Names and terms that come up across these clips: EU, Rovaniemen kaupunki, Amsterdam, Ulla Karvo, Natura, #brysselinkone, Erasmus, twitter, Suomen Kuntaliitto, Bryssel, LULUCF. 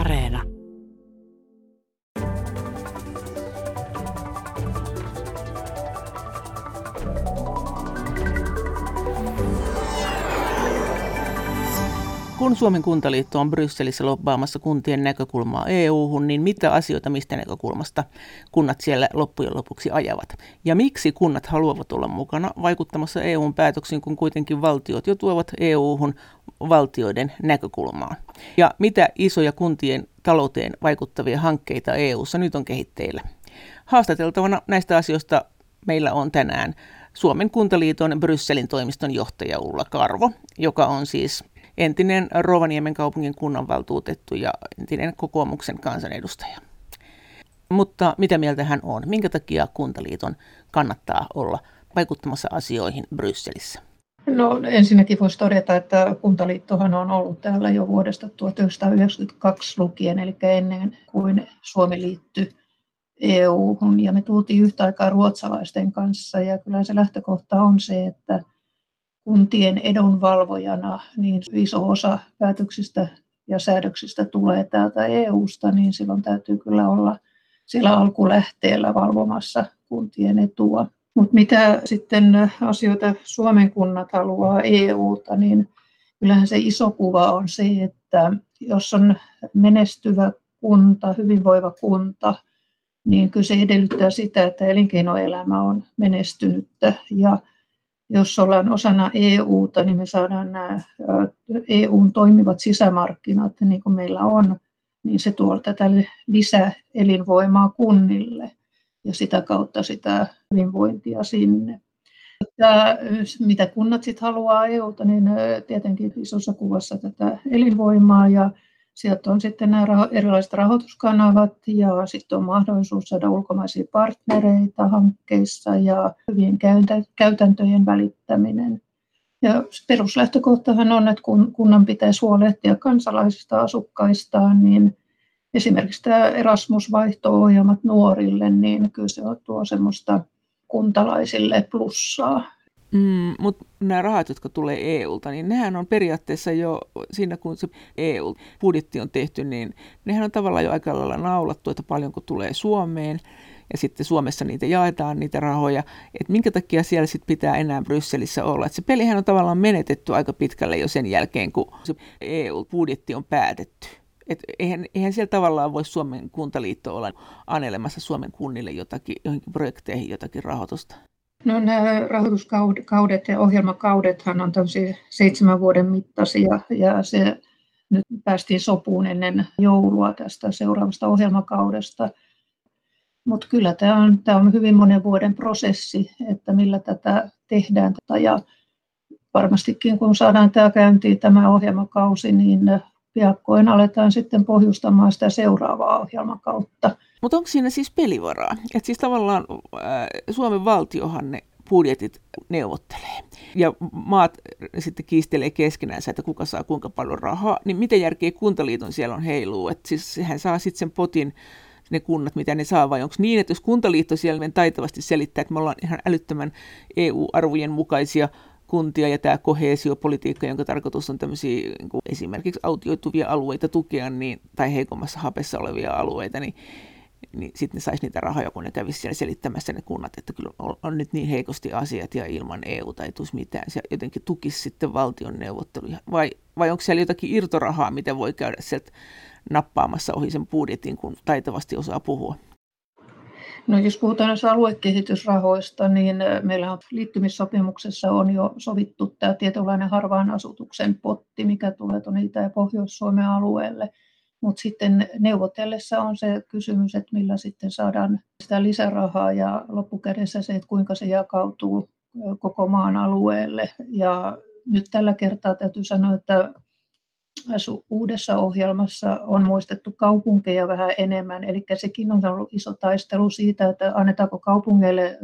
Areena. Kun Suomen Kuntaliitto on Brysselissä lobbaamassa kuntien näkökulmaa EU-hun, niin mitä asioita mistä näkökulmasta kunnat siellä loppujen lopuksi ajavat? Ja miksi kunnat haluavat olla mukana vaikuttamassa EU:n päätöksiin, kun kuitenkin valtiot jo tuovat EU-hun valtioiden näkökulmaan? Ja mitä isoja kuntien talouteen vaikuttavia hankkeita EU:ssa nyt on kehitteillä? Haastateltavana näistä asioista meillä on tänään Suomen Kuntaliiton Brysselin toimiston johtaja Ulla Karvo, joka on siis entinen Rovaniemen kaupungin kunnanvaltuutettu ja entinen kokoomuksen kansanedustaja. Mutta mitä mieltä hän on? Minkä takia Kuntaliiton kannattaa olla vaikuttamassa asioihin Brysselissä? No ensinnäkin voisi todeta, että Kuntaliittohan on ollut täällä jo vuodesta 1992 lukien, eli ennen kuin Suomi liittyi EU-hun. Ja me tultiin yhtä aikaa ruotsalaisten kanssa ja kyllä se lähtökohta on se, että kuntien edunvalvojana niin iso osa päätöksistä ja säädöksistä tulee täältä EU:sta, niin silloin täytyy kyllä olla sillä alkulähteellä valvomassa kuntien etua. Mutta mitä sitten asioita Suomen kunnat haluaa EU:ta, niin kyllähän se iso kuva on se, että jos on menestyvä kunta, hyvinvoiva kunta, niin kyllä se edellyttää sitä, että elinkeinoelämä on menestynyttä ja jos ollaan osana EU:ta, niin me saadaan nämä EU:n toimivat sisämarkkinat, niin kuin meillä on, niin se tuo tätä lisäelinvoimaa kunnille ja sitä kautta sitä hyvinvointia sinne. Ja mitä kunnat sitten haluaa EU:ta, niin tietenkin isossa kuvassa tätä elinvoimaa ja sieltä on sitten nämä erilaiset rahoituskanavat ja sitten on mahdollisuus saada ulkomaisia partnereita hankkeissa ja hyvien käytäntöjen välittäminen. Ja peruslähtökohtahan on, että kun kunnan pitäisi huolehtia kansalaisista asukkaistaan, niin esimerkiksi tämä Erasmus-vaihto-ohjelmat nuorille, niin kyllä se tuo semmoista kuntalaisille plussaa. Mutta nämä rahat, jotka tulee EUlta, niin nehän on periaatteessa jo siinä, kun se EU-budjetti on tehty, niin nehän on tavallaan jo aika lailla naulattu, että paljonko tulee Suomeen ja sitten Suomessa niitä jaetaan, niitä rahoja. Että minkä takia siellä sitten pitää enää Brysselissä olla? Et se pelihän on tavallaan menetetty aika pitkälle jo sen jälkeen, kun se EU-budjetti on päätetty. Että eihän siellä tavallaan voi Suomen Kuntaliitto olla anelemassa Suomen kunnille jotakin, johonkin projekteihin jotakin rahoitusta. No nämä rahoituskaudet ja ohjelmakaudethan on tämmöisiä 7 vuoden mittaisia ja se nyt päästiin sopuun ennen joulua tästä seuraavasta ohjelmakaudesta. Mutta kyllä tämä on hyvin monen vuoden prosessi, että millä tätä tehdään. Ja varmastikin kun saadaan tämä käyntiin tämä ohjelmakausi, niin piakkoin aletaan sitten pohjustamaan sitä seuraavaa ohjelmakautta. Mutta onko siinä siis pelivaraa? Että siis tavallaan Suomen valtiohan ne budjetit neuvottelee ja maat sitten kiistelee keskenään, että kuka saa kuinka paljon rahaa, niin mitä järkeä Kuntaliiton siellä on heiluu? Että siis sehän saa sitten sen potin, ne kunnat, mitä ne saa, vai onko niin, että jos Kuntaliitto siellä taitavasti selittää, että me ollaan ihan älyttömän EU-arvojen mukaisia kuntia ja tämä koheesiopolitiikka, jonka tarkoitus on tämmöisiä niin kuin esimerkiksi autioituvia alueita tukea niin, tai heikommassa hapessa olevia alueita, niin sitten ne saisi niitä rahoja, kun ne kävisi siellä selittämässä ne kunnat, että kyllä on nyt niin heikosti asiat ja ilman EU ei tulisi mitään. Se jotenkin tukisi sitten valtion neuvotteluja. Vai onko siellä jotakin irtorahaa, mitä voi käydä sieltä nappaamassa ohi sen budjetin, kun taitavasti osaa puhua? No jos puhutaan näistä aluekehitysrahoista, niin meillä on liittymissopimuksessa on jo sovittu tämä tietynlainen harvaan asutuksen potti, mikä tulee tuonne Itä- ja Pohjois-Suomen alueelle. Mutta sitten neuvotellessa on se kysymys, että millä sitten saadaan sitä lisärahaa ja loppukädessä se, että kuinka se jakautuu koko maan alueelle. Ja nyt tällä kertaa täytyy sanoa, että uudessa ohjelmassa on muistettu kaupunkeja vähän enemmän, eli sekin on ollut iso taistelu siitä, että annetaanko kaupungeille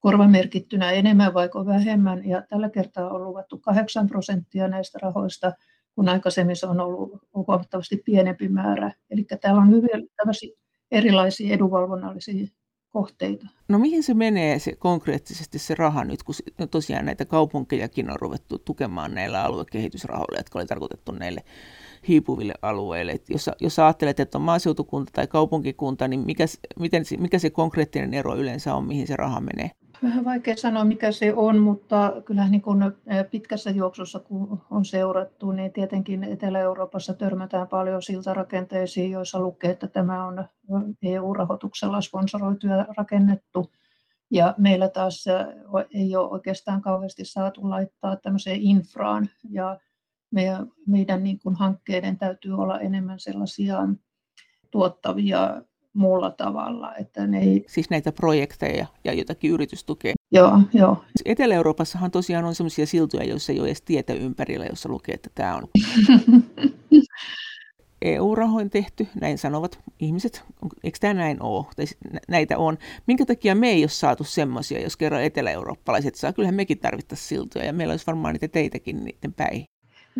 korvamerkittynä enemmän vai vähemmän, ja tällä kertaa on luvattu 8% näistä rahoista, kun aikaisemmin se on ollut huomattavasti pienempi määrä. Eli täällä on hyvin erilaisia edunvalvonnallisia kohteita. No mihin se menee se, konkreettisesti se raha nyt, kun tosiaan näitä kaupunkejakin on ruvettu tukemaan näillä aluekehitysrahoilla, jotka oli tarkoitettu näille hiipuville alueille. Et jos ajattelet, että on maaseutukunta tai kaupunkikunta, niin mikä se konkreettinen ero yleensä on, mihin se raha menee? Vähän vaikea sanoa, mikä se on, mutta kyllähän niin kun pitkässä juoksussa, kun on seurattu, niin tietenkin Etelä-Euroopassa törmätään paljon siltarakenteisiin, joissa lukee, että tämä on EU-rahoituksella sponsoroitu ja rakennettu. Ja meillä taas ei ole oikeastaan kauheasti saatu laittaa tämmöiseen infraan, ja meidän niin kun hankkeiden täytyy olla enemmän sellaisia tuottavia muulla tavalla. Että ne ei... Siis näitä projekteja ja jotakin yritystukea. Joo. Etelä-Euroopassahan tosiaan on sellaisia siltoja, joissa ei ole edes tietä ympärillä, jossa lukee, että tämä on EU-rahoin tehty, näin sanovat ihmiset. Eikö tämä näin ole? Tai näitä on. Minkä takia me ei ole saatu semmoisia, jos kerran etelä-eurooppalaiset saa? Kyllähän mekin tarvittaisiin siltoja ja meillä olisi varmaan niitä teitäkin niiden päihin.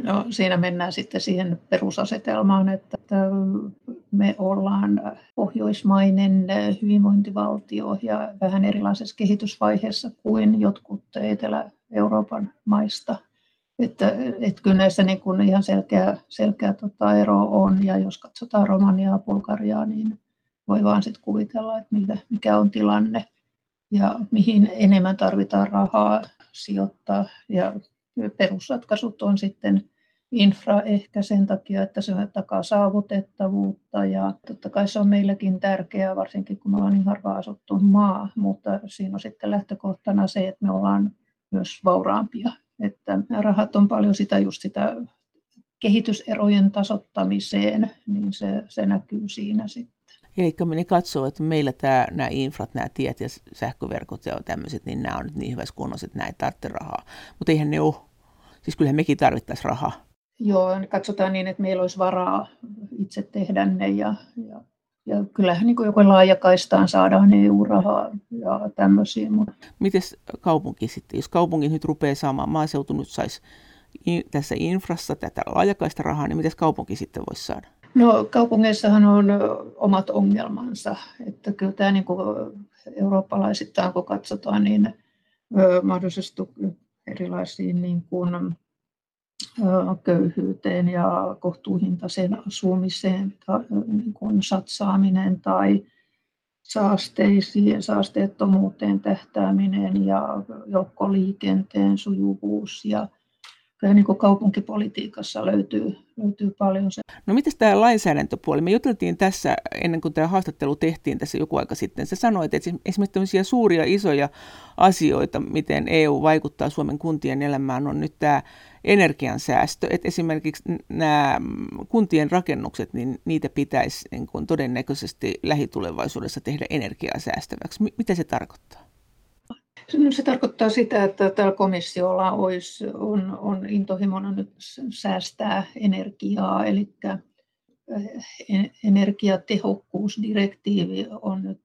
No, siinä mennään sitten siihen perusasetelmaan, että me ollaan pohjoismainen hyvinvointivaltio ja vähän erilaisessa kehitysvaiheessa kuin jotkut Etelä-Euroopan maista. Että kyllä näissä niin kuin ihan selkeä ero on, ja jos katsotaan Romaniaa, Bulgariaa, niin voi vaan sitten kuvitella, että mikä on tilanne ja mihin enemmän tarvitaan rahaa sijoittaa. Ja perusratkaisut on sitten infra ehkä sen takia, että se takaa saavutettavuutta, ja totta kai se on meilläkin tärkeää, varsinkin kun me ollaan niin harvaan asuttu maa, mutta siinä on sitten lähtökohtana se, että me ollaan myös vauraampia. Että rahat on paljon sitä kehityserojen tasoittamiseen, niin se näkyy siinä sitten. Eli me katsoo, että meillä nämä infrat, nämä tiet ja sähköverkot ja tämmöiset, niin nämä on nyt niin hyvässä kunnossa, että nämä ei tarvitse rahaa. Mutta eihän ne ole. Siis kyllähän mekin tarvittaisiin rahaa. Joo, katsotaan niin, että meillä olisi varaa itse tehdä ne. Ja kyllähän niin joku laajakaistaan saadaan EU-rahaa ja tämmöisiä. Mites kaupunki sitten? Jos kaupunki nyt rupeaa saamaan, maaseutu nyt saisi tässä infrassa tätä laajakaista rahaa, niin mitäs kaupunki sitten voisi saada? No, kaupungeissahan on omat ongelmansa, että kyllä tämä niin kuin eurooppalaisittain kun katsotaan, niin mahdollisesti erilaisiin niin kuin köyhyyteen ja kohtuuhintaiseen asumiseen niin kuin satsaaminen tai saasteettomuuteen tähtääminen ja joukkoliikenteen sujuvuus ja kyllä niin kuin kaupunkipolitiikassa löytyy paljon se. No mitäs tämä lainsäädäntöpuoli? Me juteltiin tässä, ennen kuin tämä haastattelu tehtiin tässä joku aika sitten. Sä sanoit, että esimerkiksi tämmöisiä suuria, isoja asioita, miten EU vaikuttaa Suomen kuntien elämään, on nyt tämä energiansäästö. Että esimerkiksi nämä kuntien rakennukset, niin niitä pitäisi niin kuin todennäköisesti lähitulevaisuudessa tehdä energiansäästäväksi. Mitä se tarkoittaa? Se tarkoittaa sitä, että tällä komissiolla on intohimona nyt säästää energiaa, eli energiatehokkuusdirektiivi on nyt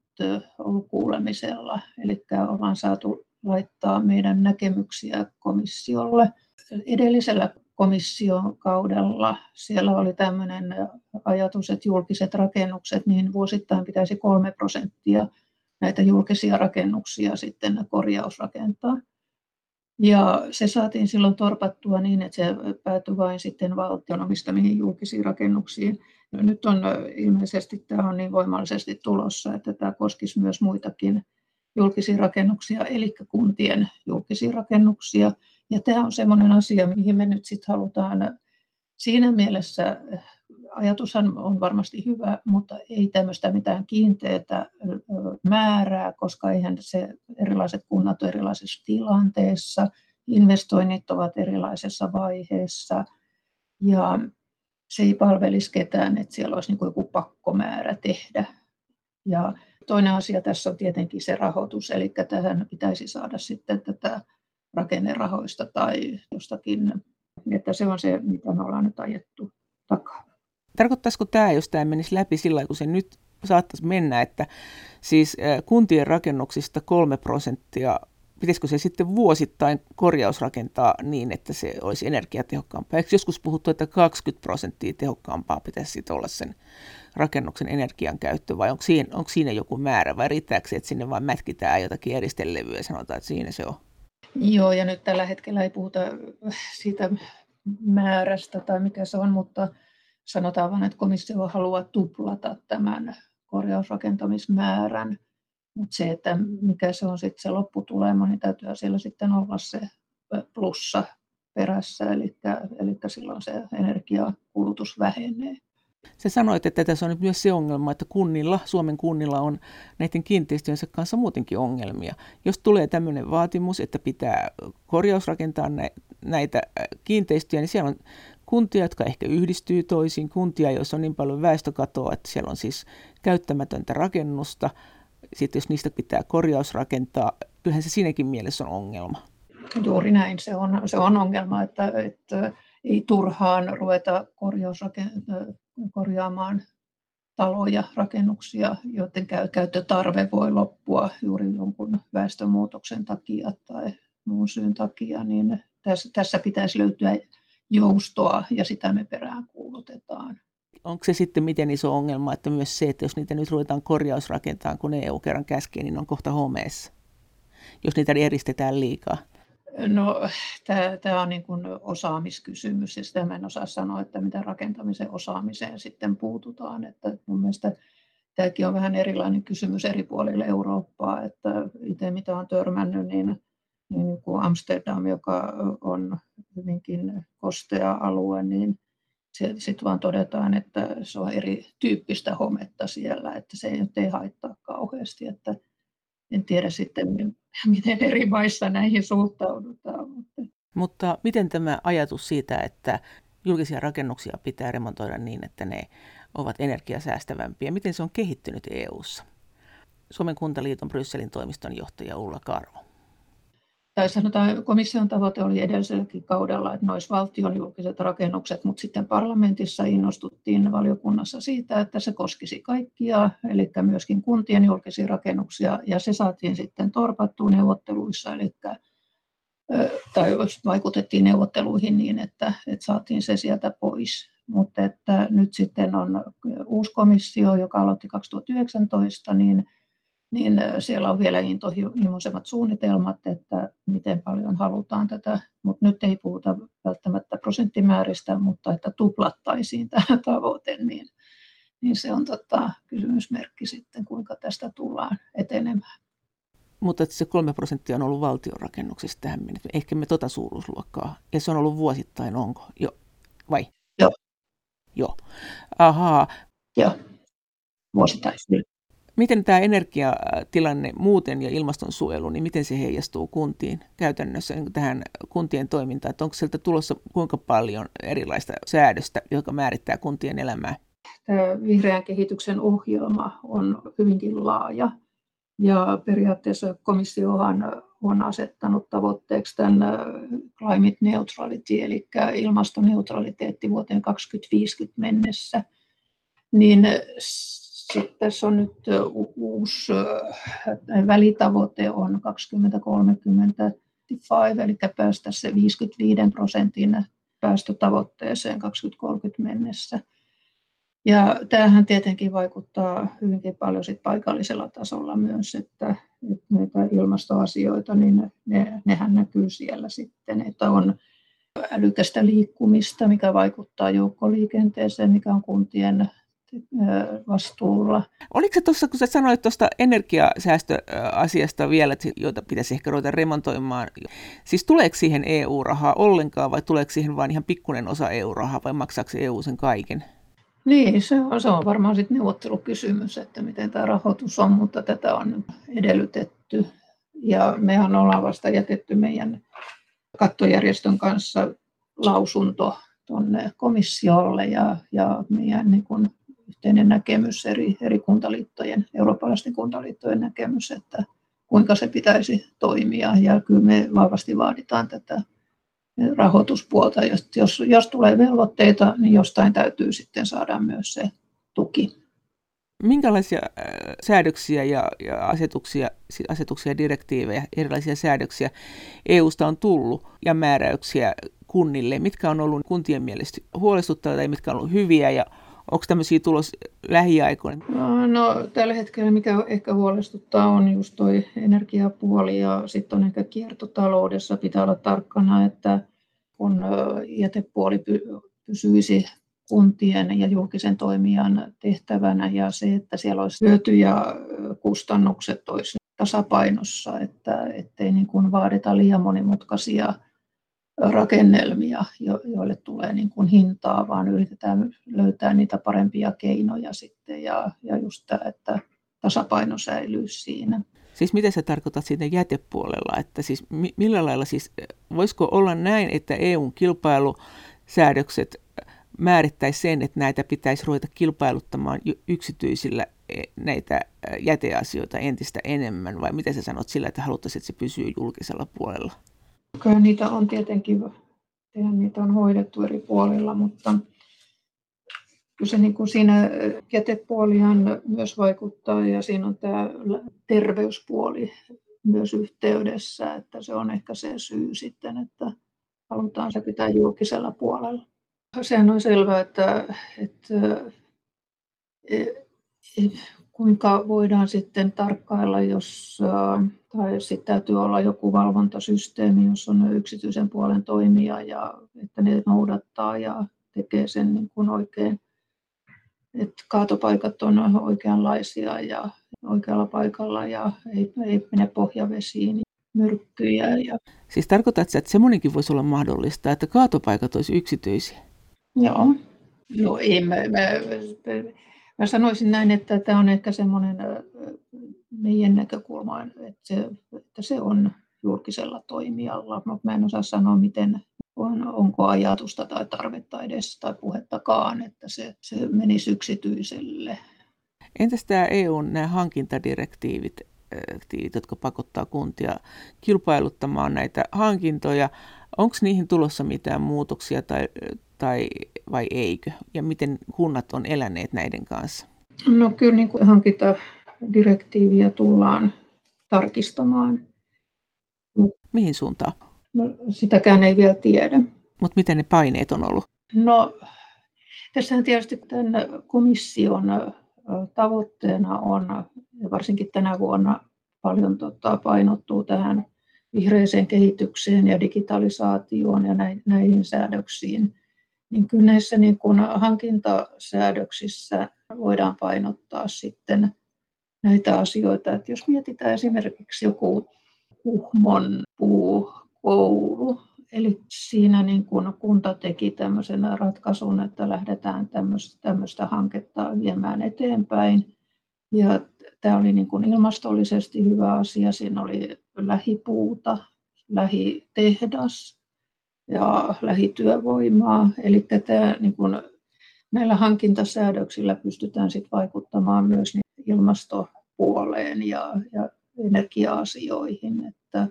ollut kuulemisella, eli ollaan saatu laittaa meidän näkemyksiä komissiolle. Edellisellä komission kaudella siellä oli tämmöinen ajatus, että julkiset rakennukset, niin vuosittain pitäisi 3% näitä julkisia rakennuksia sitten korjausrakentaa. Ja se saatiin silloin torpattua niin, että se päätyi vain sitten valtion omistamiin julkisiin rakennuksiin. Nyt on ilmeisesti tämä on niin voimallisesti tulossa, että tämä koskisi myös muitakin julkisia rakennuksia, eli kuntien julkisia rakennuksia. Ja tämä on semmoinen asia, mihin me nyt sitten halutaan siinä mielessä. Ajatushan on varmasti hyvä, mutta ei tämmöistä mitään kiinteätä määrää, koska eihän se erilaiset kunnat on erilaisessa tilanteessa, investoinnit ovat erilaisessa vaiheessa ja se ei palvelisi ketään, että siellä olisi niin kuin joku pakkomäärä tehdä. Ja toinen asia tässä on tietenkin se rahoitus, eli tähän pitäisi saada sitten tätä rakennerahoista tai jostakin, että se on se, mitä me ollaan nyt ajettu takaa. Tarkoittaisiko tämä, jos tämä menisi läpi sillä tavalla, kun se nyt saattaisi mennä, että siis kuntien rakennuksista 3%, pitäisikö se sitten vuosittain korjausrakentaa niin, että se olisi energiatehokkaampaa? Eikö joskus puhuttu, että 20% tehokkaampaa pitäisi sitten olla sen rakennuksen energian käyttö, vai onko siinä joku määrä, vai riittääkö se, että sinne vain mätkitään jotakin eristelevyä ja sanotaan, että siinä se on? Joo, ja nyt tällä hetkellä ei puhuta siitä määrästä tai mikä se on, mutta Sanotaan vain, että komissio haluaa tuplata tämän korjausrakentamismäärän, mutta se, että mikä se on sitten se lopputulema, niin täytyy siellä sitten olla se plussa perässä, eli silloin se energiakulutus vähenee. Se sanoit, että tässä on nyt myös se ongelma, että kunnilla, Suomen kunnilla on näiden kiinteistöjensä kanssa muutenkin ongelmia. Jos tulee tämmöinen vaatimus, että pitää korjausrakentaa näitä kiinteistöjä, niin siellä on kuntia, jotka ehkä yhdistyy toisiin, kuntia, joissa on niin paljon väestökatoa, että siellä on siis käyttämätöntä rakennusta. Sitten jos niistä pitää korjausrakentaa, kyllähän se siinäkin mielessä on ongelma. Juuri näin, se on ongelma, että ei turhaan ruveta korjaamaan taloja, rakennuksia, joiden käyttötarve voi loppua juuri jonkun väestönmuutoksen takia tai muun syyn takia. Niin tässä pitäisi löytyä joustoa ja sitä me peräänkuulutetaan. Onko se sitten miten iso ongelma, että myös se, että jos niitä nyt ruvetaan korjausrakentamaan, kun EU kerran käskee, niin on kohta homeessa, jos niitä eristetään liikaa? No, tämä on niin kuin osaamiskysymys, ja sitä mä en osaa sanoa, että mitä rakentamisen osaamiseen sitten puututaan. Että mun mielestä tämäkin on vähän erilainen kysymys eri puolilla Eurooppaa, että itse mitä on törmännyt, niin kuin Amsterdam, joka on hyvinkin kostea alue, niin sitten vaan todetaan, että se on erityyppistä hometta siellä, että se ei haittaa kauheasti, että en tiedä sitten, miten eri maissa näihin suhtaudutaan. Mutta miten tämä ajatus siitä, että julkisia rakennuksia pitää remontoida niin, että ne ovat energiasäästävämpiä, miten se on kehittynyt EU:ssa? Suomen Kuntaliiton Brysselin toimiston johtaja Ulla Karvo. Tai sanotaan, komission tavoite oli edelliselläkin kaudella, että ne olisi valtion julkiset rakennukset, mutta sitten parlamentissa innostuttiin valiokunnassa siitä, että se koskisi kaikkia, eli myöskin kuntien julkisia rakennuksia, ja se saatiin sitten torpattua neuvotteluissa, tai vaikutettiin neuvotteluihin niin, että saatiin se sieltä pois. Mutta että nyt sitten on uusi komissio, joka aloitti 2019, niin siellä on vielä intohimoisemmat suunnitelmat, että miten paljon halutaan tätä, mutta nyt ei puhuta välttämättä prosenttimääristä, mutta että tuplattaisiin tämä tavoite, niin se on kysymysmerkki sitten, kuinka tästä tullaan etenemään. Mutta se 3% on ollut valtion rakennuksissa tähän mennessä, ehkä me suuruusluokkaa, ja se on ollut vuosittain, onko? Joo. Vai? Joo. Ahaa. Joo, vuosittain. Miten tämä energiatilanne muuten ja ilmastonsuojelu, niin miten se heijastuu kuntiin käytännössä niin tähän kuntien toimintaan? Että onko sieltä tulossa kuinka paljon erilaista säädöstä, joka määrittää kuntien elämää? Tämä vihreän kehityksen ohjelma on hyvinkin laaja. Ja periaatteessa komissiohan on asettanut tavoitteeksi tämän climate neutrality, eli ilmastoneutraliteetti vuoteen 2050 mennessä. Niin sitten tässä on nyt uusi välitavoite on 2035, eli päästä se 55% päästötavoitteeseen 2030 mennessä. Ja tämähän tietenkin vaikuttaa hyvinkin paljon sit paikallisella tasolla myös, että näitä ilmastoasioita, niin nehän näkyy siellä sitten, että on älykästä liikkumista, mikä vaikuttaa joukkoliikenteeseen, mikä on kuntien vastuulla. Oliko se tuossa, kun sä sanoit tuosta energiasäästöasiasta vielä, joita pitäisi ehkä ruveta remontoimaan, siis tuleeko siihen EU-rahaa ollenkaan vai tuleeko siihen vain ihan pikkuinen osa EU-rahaa vai maksaako EU sen kaiken? Niin, se on varmaan sitten neuvottelukysymys, että miten tämä rahoitus on, mutta tätä on nyt edellytetty. Ja mehän ollaan vasta jätetty meidän kattojärjestön kanssa lausunto tuonne komissiolle ja meidän niin kun yhteinen näkemys, eri kuntaliittojen, eurooppalaisten kuntaliittojen näkemys, että kuinka se pitäisi toimia. Ja kyllä me vahvasti vaaditaan tätä rahoituspuolta. Jos tulee velvoitteita, niin jostain täytyy sitten saada myös se tuki. Minkälaisia säädöksiä ja asetuksia ja direktiivejä, erilaisia säädöksiä EUsta on tullut ja määräyksiä kunnille? Mitkä on ollut kuntien mielestä huolestuttavia tai mitkä on ollut hyviä ja onko tämmöisiä tulos lähiaikoina? No, tällä hetkellä mikä ehkä huolestuttaa on just tuo energiapuoli ja sitten on ehkä kiertotaloudessa pitää olla tarkkana, että kun jätepuoli pysyisi kuntien ja julkisen toimijan tehtävänä ja se, että siellä olisi hyöty ja kustannukset olisi tasapainossa, että ettei niin kuin vaadita liian monimutkaisia rakennelmia, joille tulee niin kuin hintaa, vaan yritetään löytää niitä parempia keinoja sitten ja just tämä, että tasapaino säilyy siinä. Siis mitä sä tarkoitat siinä jätepuolella, että siis millä lailla siis voisiko olla näin, että EU:n kilpailusäädökset määrittäisi sen, että näitä pitäisi ruveta kilpailuttamaan yksityisillä näitä jäteasioita entistä enemmän, vai mitä sä sanot sillä, että haluttaisiin, että se pysyy julkisella puolella? Kyllä niitä on tietenkin, niitä on hoidettu eri puolilla, mutta kyllä se niin kuin siinä jätepuolihan myös vaikuttaa ja siinä on tämä terveyspuoli myös yhteydessä, että se on ehkä se syy sitten, että halutaan se pitää julkisella puolella. Sehän on selvää, että kuinka voidaan sitten tarkkailla, jos, tai sitten täytyy olla joku valvontasysteemi, jos on yksityisen puolen toimija ja että ne noudattaa ja tekee sen niin kuin oikein, että kaatopaikat on oikeanlaisia ja oikealla paikalla ja ei mene pohjavesiin. Myrkkyjä. Siis tarkoitatko, että semmoinenkin voisi olla mahdollista, että kaatopaikat olisi yksityisiä? Joo. No, ei, mä sanoisin näin, että tämä on ehkä semmoinen meidän näkökulma, että se on julkisella toimijalla. No, mä en osaa sanoa, miten onko ajatusta tai tarvetta edes tai puhettakaan, että se menisi yksityiselle. Entäs tämä EU:n nämä hankintadirektiivit? Jotka pakottaa kuntia kilpailuttamaan näitä hankintoja. Onko niihin tulossa mitään muutoksia tai vai eikö? Ja miten kunnat on eläneet näiden kanssa? No kyllä niin kuin hankintadirektiiviä tullaan tarkistamaan. Mihin suuntaan? No, sitäkään ei vielä tiedä. Mutta miten ne paineet on ollut? No tässähän tietysti tämän komission tavoitteena on, varsinkin tänä vuonna paljon painottuu tähän vihreiseen kehitykseen ja digitalisaatioon ja näihin säädöksiin, niin kyllä näissä niin kuin hankintasäädöksissä voidaan painottaa sitten näitä asioita. Että jos mietitään esimerkiksi joku Kuhmon puukoulu, eli siinä niin kun kunta teki tämmöisen ratkaisun, että lähdetään tämmöistä hanketta viemään eteenpäin. Ja tämä oli niin kun ilmastollisesti hyvä asia. Siinä oli lähipuuta, lähitehdas ja lähityövoimaa. Eli tämä, niin kun näillä hankintasäädöksillä pystytään sit vaikuttamaan myös ilmastopuoleen ja energia-asioihin. Että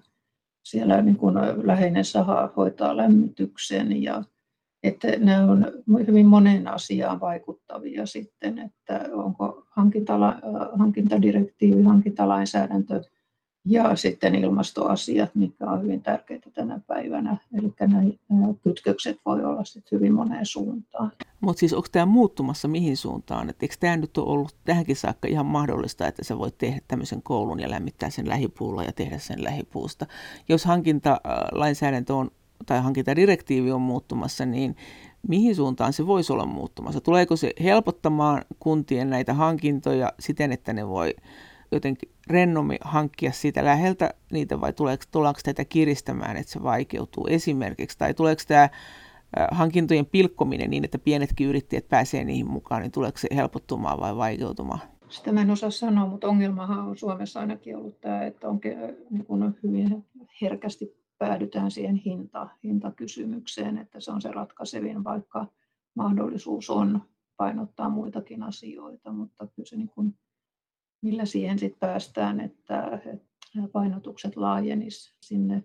siellä niin kuin läheinen saha hoitaa lämmityksen ja että nämä on hyvin moneen asiaan vaikuttavia sitten, että onko hankintadirektiivi, hankintalainsäädäntö ja sitten ilmastoasiat, mitkä on hyvin tärkeitä tänä päivänä. Eli nämä kytkökset voi olla sitten hyvin moneen suuntaan. Mutta siis onko tämä muuttumassa mihin suuntaan? Et eikö tämä nyt ole ollut tähänkin saakka ihan mahdollista, että sä voit tehdä tämmöisen koulun ja lämmittää sen lähipuulla ja tehdä sen lähipuusta? Jos hankintalainsäädäntö on, tai hankintadirektiivi on muuttumassa, niin mihin suuntaan se voisi olla muuttumassa? Tuleeko se helpottamaan kuntien näitä hankintoja siten, että ne voi jotenkin rennommin hankkia siitä läheltä niitä, vai tullaanko tätä kiristämään, että se vaikeutuu esimerkiksi? Tai tuleeko tämä hankintojen pilkkominen niin, että pienetkin yrittäjät pääsee niihin mukaan, niin tuleeko se helpottumaan vai vaikeutumaan? Sitä mä en osaa sanoa, mutta ongelmahan on Suomessa ainakin ollut tämä, että on hyvin herkästi päädytään siihen hintakysymykseen, että se on se ratkaisevin, vaikka mahdollisuus on painottaa muitakin asioita, mutta kyllä se millä siihen sitten päästään, että painotukset laajenisivat sinne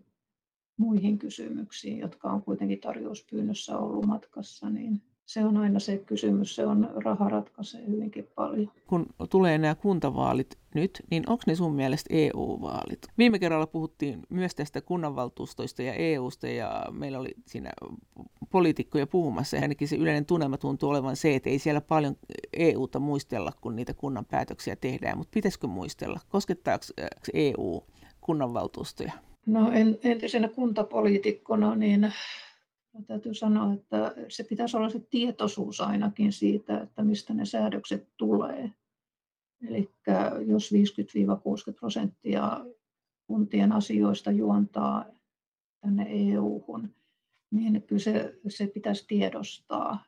muihin kysymyksiin, jotka on kuitenkin tarjouspyynnössä ollut matkassa, niin se on aina se kysymys, se on raha ratkaisee hyvinkin paljon. Kun tulee nämä kuntavaalit nyt, niin onko ne sun mielestä EU-vaalit? Viime kerralla puhuttiin myös tästä kunnanvaltuustoista ja EUsta ja meillä oli siinä poliitikkoja puhumassa ja ainakin se yleinen tunnelma tuntuu olevan se, että ei siellä paljon EUta muistella, kun niitä kunnan päätöksiä tehdään, mutta pitäisikö muistella? Koskettaako EU kunnanvaltuustoja? No entisenä kuntapoliitikkona niin Täytyy sanoa, että se pitäisi olla se tietoisuus ainakin siitä, että mistä ne säädökset tulee. Eli jos 50–60% kuntien asioista juontaa tänne EU-hun, niin kyllä se pitäisi tiedostaa.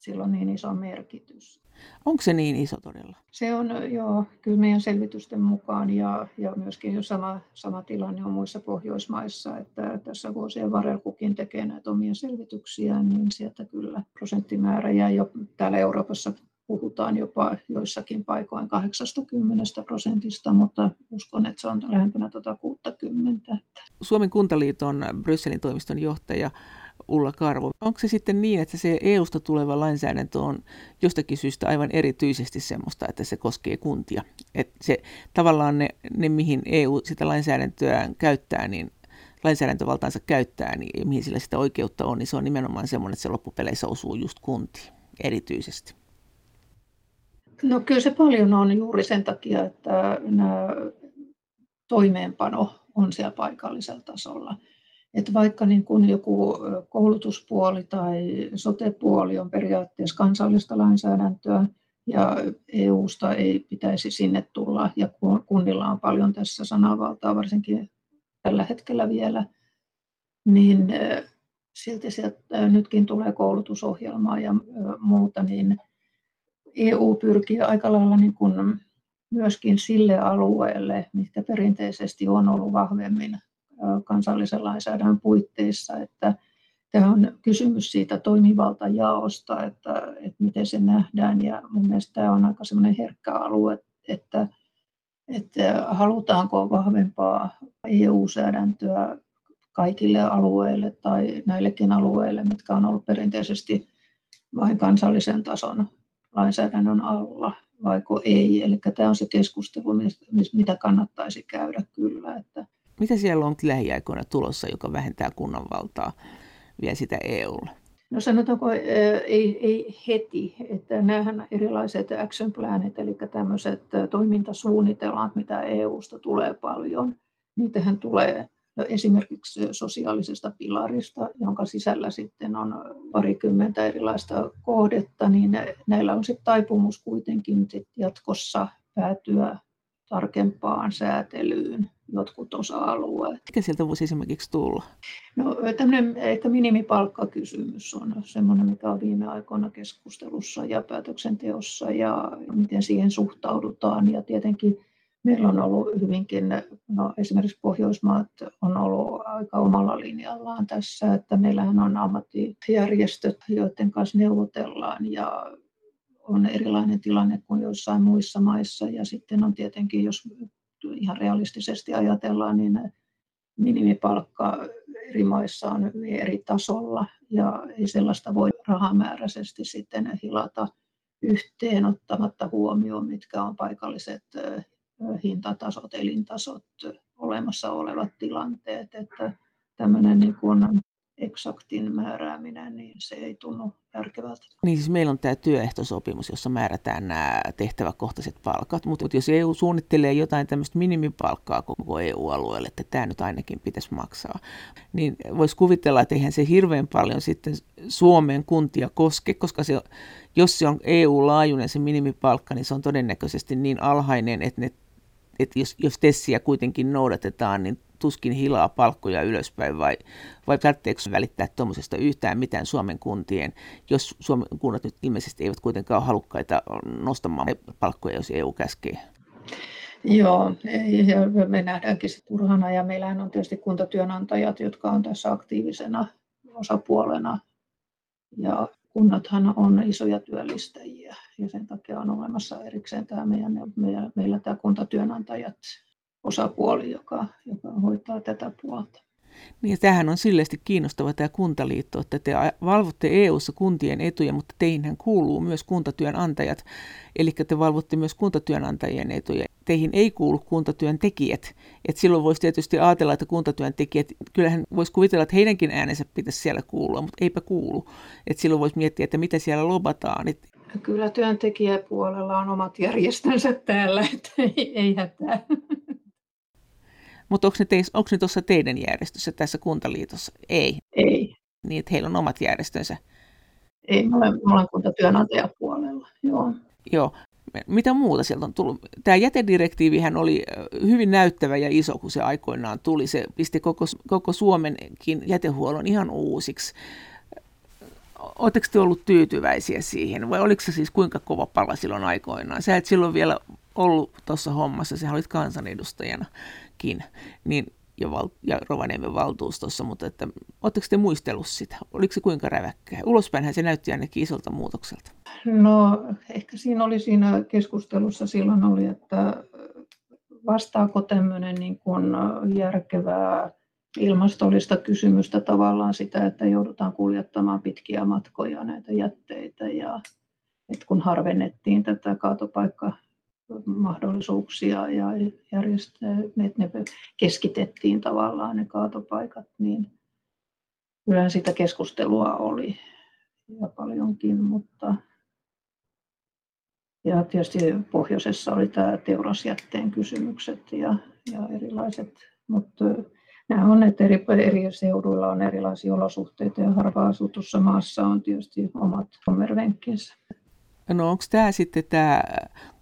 Sillä on niin iso merkitys. Onko se niin iso todella? Se on, joo, kyllä meidän selvitysten mukaan ja myöskin jo sama tilanne on muissa Pohjoismaissa, että tässä vuosien varrella kukin tekee näitä omia selvityksiä, niin sieltä kyllä prosenttimäärä ja jo täällä Euroopassa puhutaan jopa joissakin paikoin 80%, mutta uskon, että se on lähempänä 60%. Suomen Kuntaliiton Brysselin toimiston johtaja Ulla Karvo. Onko se sitten niin, että se EUsta tuleva lainsäädäntö on jostakin syystä aivan erityisesti semmoista, että se koskee kuntia? Että se tavallaan ne mihin EU sitä lainsäädäntöään käyttää, niin lainsäädäntövaltaansa käyttää, niin mihin sillä sitä oikeutta on, niin se on nimenomaan semmoinen, että se loppupeleissä osuu just kuntiin erityisesti. No kyllä se paljon on juuri sen takia, että toimeenpano on siellä paikallisella tasolla. Että vaikka niin kun joku koulutuspuoli tai sotepuoli on periaatteessa kansallista lainsäädäntöä ja EUsta ei pitäisi sinne tulla ja kunnilla on paljon tässä sananvaltaa varsinkin tällä hetkellä vielä, niin silti sieltä nytkin tulee koulutusohjelmaa ja muuta, niin EU pyrkii aika lailla niin kun myöskin sille alueelle, mitä perinteisesti on ollut vahvemmin kansallisen lainsäädännön puitteissa, että tämä on kysymys siitä toimivaltajaosta, että miten se nähdään, ja mun mielestä tämä on aika semmoinen herkkä alue, että halutaanko vahvempaa EU-säädäntöä kaikille alueille tai näillekin alueille, mitkä on ollut perinteisesti vain kansallisen tason lainsäädännön alla, vaiko ei, eli tämä on se keskustelu, mitä kannattaisi käydä kyllä, että mitä siellä on lähiaikoina tulossa, joka vähentää kunnanvaltaa vielä sitä EUlla? No sanotaanko ei heti, että näähän erilaiset action planit, eli tämmöiset toimintasuunnitelmat, mitä EUsta tulee paljon, niitähän tulee esimerkiksi sosiaalisesta pilarista, jonka sisällä sitten on parikymmentä erilaista kohdetta, niin näillä on sitten taipumus kuitenkin jatkossa päätyä tarkempaan säätelyyn jotkut osa-alueet. Mikä sieltä voisi esimerkiksi tulla? No tämmöinen ehkä minimipalkkakysymys on semmoinen, mikä on viime aikoina keskustelussa ja päätöksenteossa ja miten siihen suhtaudutaan. Ja tietenkin meillä on ollut hyvinkin, no esimerkiksi Pohjoismaat on ollut aika omalla linjallaan tässä, että meillähän on ammattijärjestöt, joiden kanssa neuvotellaan ja on erilainen tilanne kuin joissain muissa maissa ja sitten on tietenkin, jos ihan realistisesti ajatellaan, niin minimipalkka eri maissa on eri tasolla ja ei sellaista voi rahamääräisesti sitten hilata yhteen ottamatta huomioon, mitkä on paikalliset hintatasot, elintasot, olemassa olevat tilanteet, että tämmöinen niin kuin eksaktin määrääminen, niin se ei tunnu järkevältä. Niin siis meillä on tämä työehtosopimus, jossa määrätään nämä tehtäväkohtaiset palkat, mutta jos EU suunnittelee jotain tämmöistä minimipalkkaa koko EU-alueelle, että tämä nyt ainakin pitäisi maksaa, niin voisi kuvitella, että eihän se hirveän paljon sitten Suomen kuntia koske, koska se, jos se on EU-laajuinen se minimipalkka, niin se on todennäköisesti niin alhainen, että jos TESiä kuitenkin noudatetaan, niin tuskin hilaa palkkoja ylöspäin, vai tarvitseeko välittää tuommoisesta yhtään mitään Suomen kuntien, jos Suomen kunnat nyt ilmeisesti eivät kuitenkaan ole halukkaita nostamaan palkkoja, jos EU käskee? Joo, me nähdäänkin se turhana, ja meillähän on tietysti kuntatyönantajat, jotka on tässä aktiivisena osapuolena, ja kunnathan on isoja työllistäjiä, ja sen takia on olemassa erikseen tämä meillä tämä kuntatyönantajat osapuoli, joka hoitaa tätä puolta. Niin ja tämähän on silleesti kiinnostava tämä Kuntaliitto, että te valvotte EU:ssa kuntien etuja, mutta teihinhän kuuluu myös kuntatyönantajat, eli te valvotte myös kuntatyönantajien etuja. Teihin ei kuulu kuntatyöntekijät, että silloin voisi tietysti ajatella, että kuntatyöntekijät, kyllähän voisi kuvitella, että heidänkin äänensä pitäisi siellä kuulua, mutta eipä kuulu, että silloin voisi miettiä, että mitä siellä lobataan. Kyllä työntekijäpuolella on omat järjestönsä täällä, että ei hätää. Mutta onko ne tuossa teidän järjestössä tässä Kuntaliitossa? Ei. niin, että heillä on omat järjestönsä? Ei, mä olen kuntatyönantajapuolella, joo. Joo. Mitä muuta sieltä on tullut? Tämä jätedirektiivihän oli hyvin näyttävä ja iso, kun se aikoinaan tuli. Se pisti koko Suomenkin jätehuollon ihan uusiksi. Oletteko te ollut tyytyväisiä siihen? Vai oliko se siis kuinka kova pala silloin aikoinaan? Sä et silloin vielä ollut tuossa hommassa, sä olit kansanedustajanakin niin, ja Rovaniemen valtuustossa, mutta että, oletteko te muistellut sitä? Oliko se kuinka räväkkää? Ulospäinhän se näytti ainakin isolta muutokselta. No ehkä siinä keskustelussa silloin oli, että vastaako tämmöinen niin kuin järkevää ilmastollista kysymystä tavallaan sitä, että joudutaan kuljettamaan pitkiä matkoja näitä jätteitä ja että kun harvennettiin tätä kaatopaikkamahdollisuuksia ja ne keskitettiin tavallaan ne kaatopaikat, niin kyllähän sitä keskustelua oli ja paljonkin, mutta ja tietysti pohjoisessa oli tämä teurasjätteen kysymykset ja erilaiset, mutta nämä on, että eri seuduilla on erilaisia olosuhteita ja harva-asutussa maassa on tietysti omat kommervenkkinsä. No onko tämä sitten tämä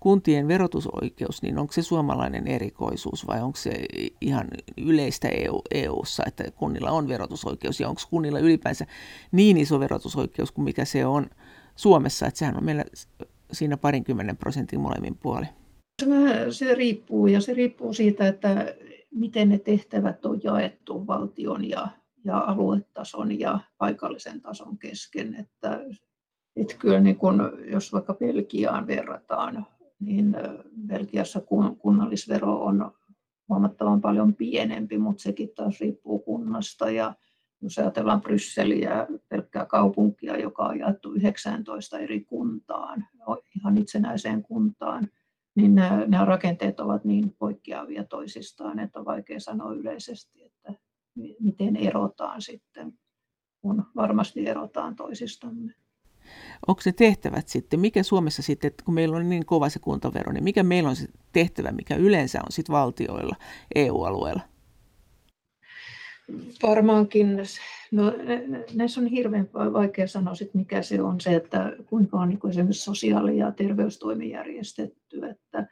kuntien verotusoikeus, niin onko se suomalainen erikoisuus vai onko se ihan yleistä EU:ssa, että kunnilla on verotusoikeus ja onko kunnilla ylipäänsä niin iso verotusoikeus kuin mikä se on Suomessa, että sehän on meillä siinä 20% molemmin puolin? Se riippuu siitä, että miten ne tehtävät on jaettu valtion ja aluetason ja paikallisen tason kesken. Että kyllä niin kun, jos vaikka Belgiaan verrataan, niin Belgiassa kunnallisvero on huomattavan paljon pienempi, mutta sekin taas riippuu kunnasta. Ja jos ajatellaan Brysseliä, pelkkää kaupunkia, joka on jaettu 19 eri kuntaan, ihan itsenäiseen kuntaan, niin nämä rakenteet ovat niin poikkeavia toisistaan, että on vaikea sanoa yleisesti, että miten erotaan sitten, kun varmasti erotaan toisistamme. Onko ne tehtävät sitten, mikä Suomessa sitten, kun meillä on niin kova se kuntavero, niin mikä meillä on se tehtävä, mikä yleensä on sitten valtioilla, EU-alueella? Varmaankin, no, näissä on hirveän vaikea sanoa, että mikä se on se, että kuinka on niin kuin esimerkiksi sosiaali- ja terveystoimi järjestetty, että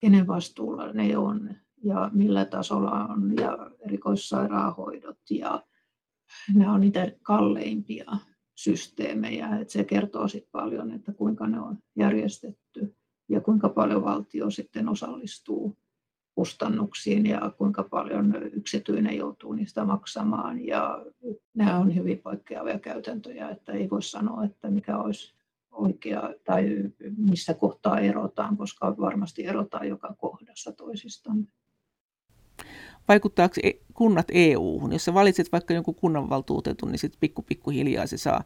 kenen vastuulla ne on ja millä tasolla on ja erikoissairaanhoidot ja nämä on niitä kalleimpia systeemejä, että se kertoo sit paljon, että kuinka ne on järjestetty ja kuinka paljon valtio sitten osallistuu kustannuksiin ja kuinka paljon yksityinen joutuu niistä maksamaan. Ja nämä on hyvin poikkeavia käytäntöjä, että ei voi sanoa, että mikä olisi oikea tai missä kohtaa erotaan, koska varmasti erotaan joka kohdassa toisistamme. Vaikuttaako kunnat EU-hun? Jos sä valitset vaikka jonkun kunnanvaltuutetun, niin sitten pikkuhiljaa se saa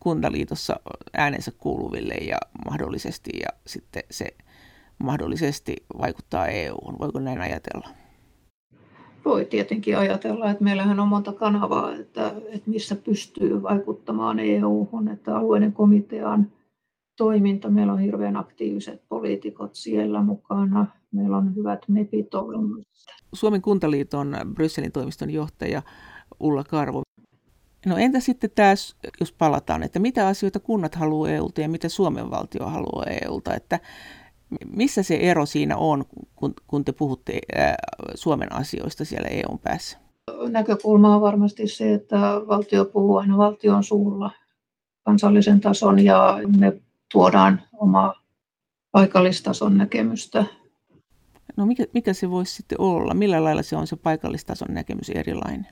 kuntaliitossa äänensä kuuluville ja mahdollisesti ja sitten se mahdollisesti vaikuttaa EU:hun. Voiko näin ajatella? Voi tietenkin ajatella, että meillähän on monta kanavaa, että missä pystyy vaikuttamaan EU:hun, että alueiden komitean toiminta, meillä on hirveän aktiiviset poliitikot siellä mukana, meillä on hyvät mepit. Suomen Kuntaliiton Brysselin toimiston johtaja Ulla Karvo. No entä sitten tässä, jos palataan, että mitä asioita kunnat haluaa EU:lta ja mitä Suomen valtio haluaa EU:lta, että missä se ero siinä on, kun te puhutte Suomen asioista siellä EU:n päässä? Näkökulma on varmasti se, että valtio puhuu aina valtion suulla kansallisen tason ja me tuodaan omaa paikallistason näkemystä. No mikä se voisi sitten olla? Millä lailla se on se paikallistason näkemys erilainen?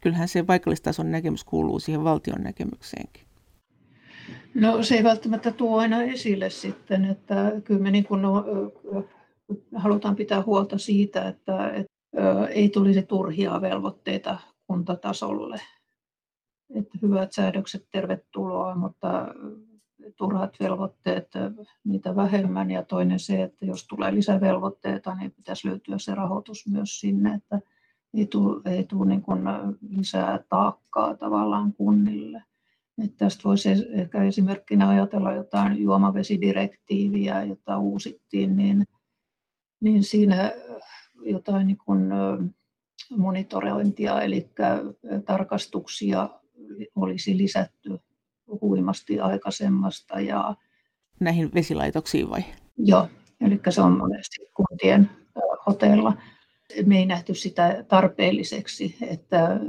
Kyllähän se paikallistason näkemys kuuluu siihen valtion näkemykseenkin. No se ei välttämättä tuo aina esille sitten, että kyllä me niin kuin halutaan pitää huolta siitä, että ei tulisi turhia velvoitteita kuntatasolle. Että hyvät säädökset, tervetuloa, mutta turhat velvoitteet, niitä vähemmän. Ja toinen se, että jos tulee lisävelvoitteita, niin pitäisi löytyä se rahoitus myös sinne, että ei tule niin kuin lisää taakkaa tavallaan kunnille. Että tästä voisi ehkä esimerkkinä ajatella jotain juomavesidirektiiviä, jota uusittiin, niin siinä jotain niin kuin monitorointia, eli tarkastuksia olisi lisätty huimasti aikaisemmasta. Ja näihin vesilaitoksiin vai? Joo, eli se on monesti kuntien hotella. Me ei nähty sitä tarpeelliseksi, että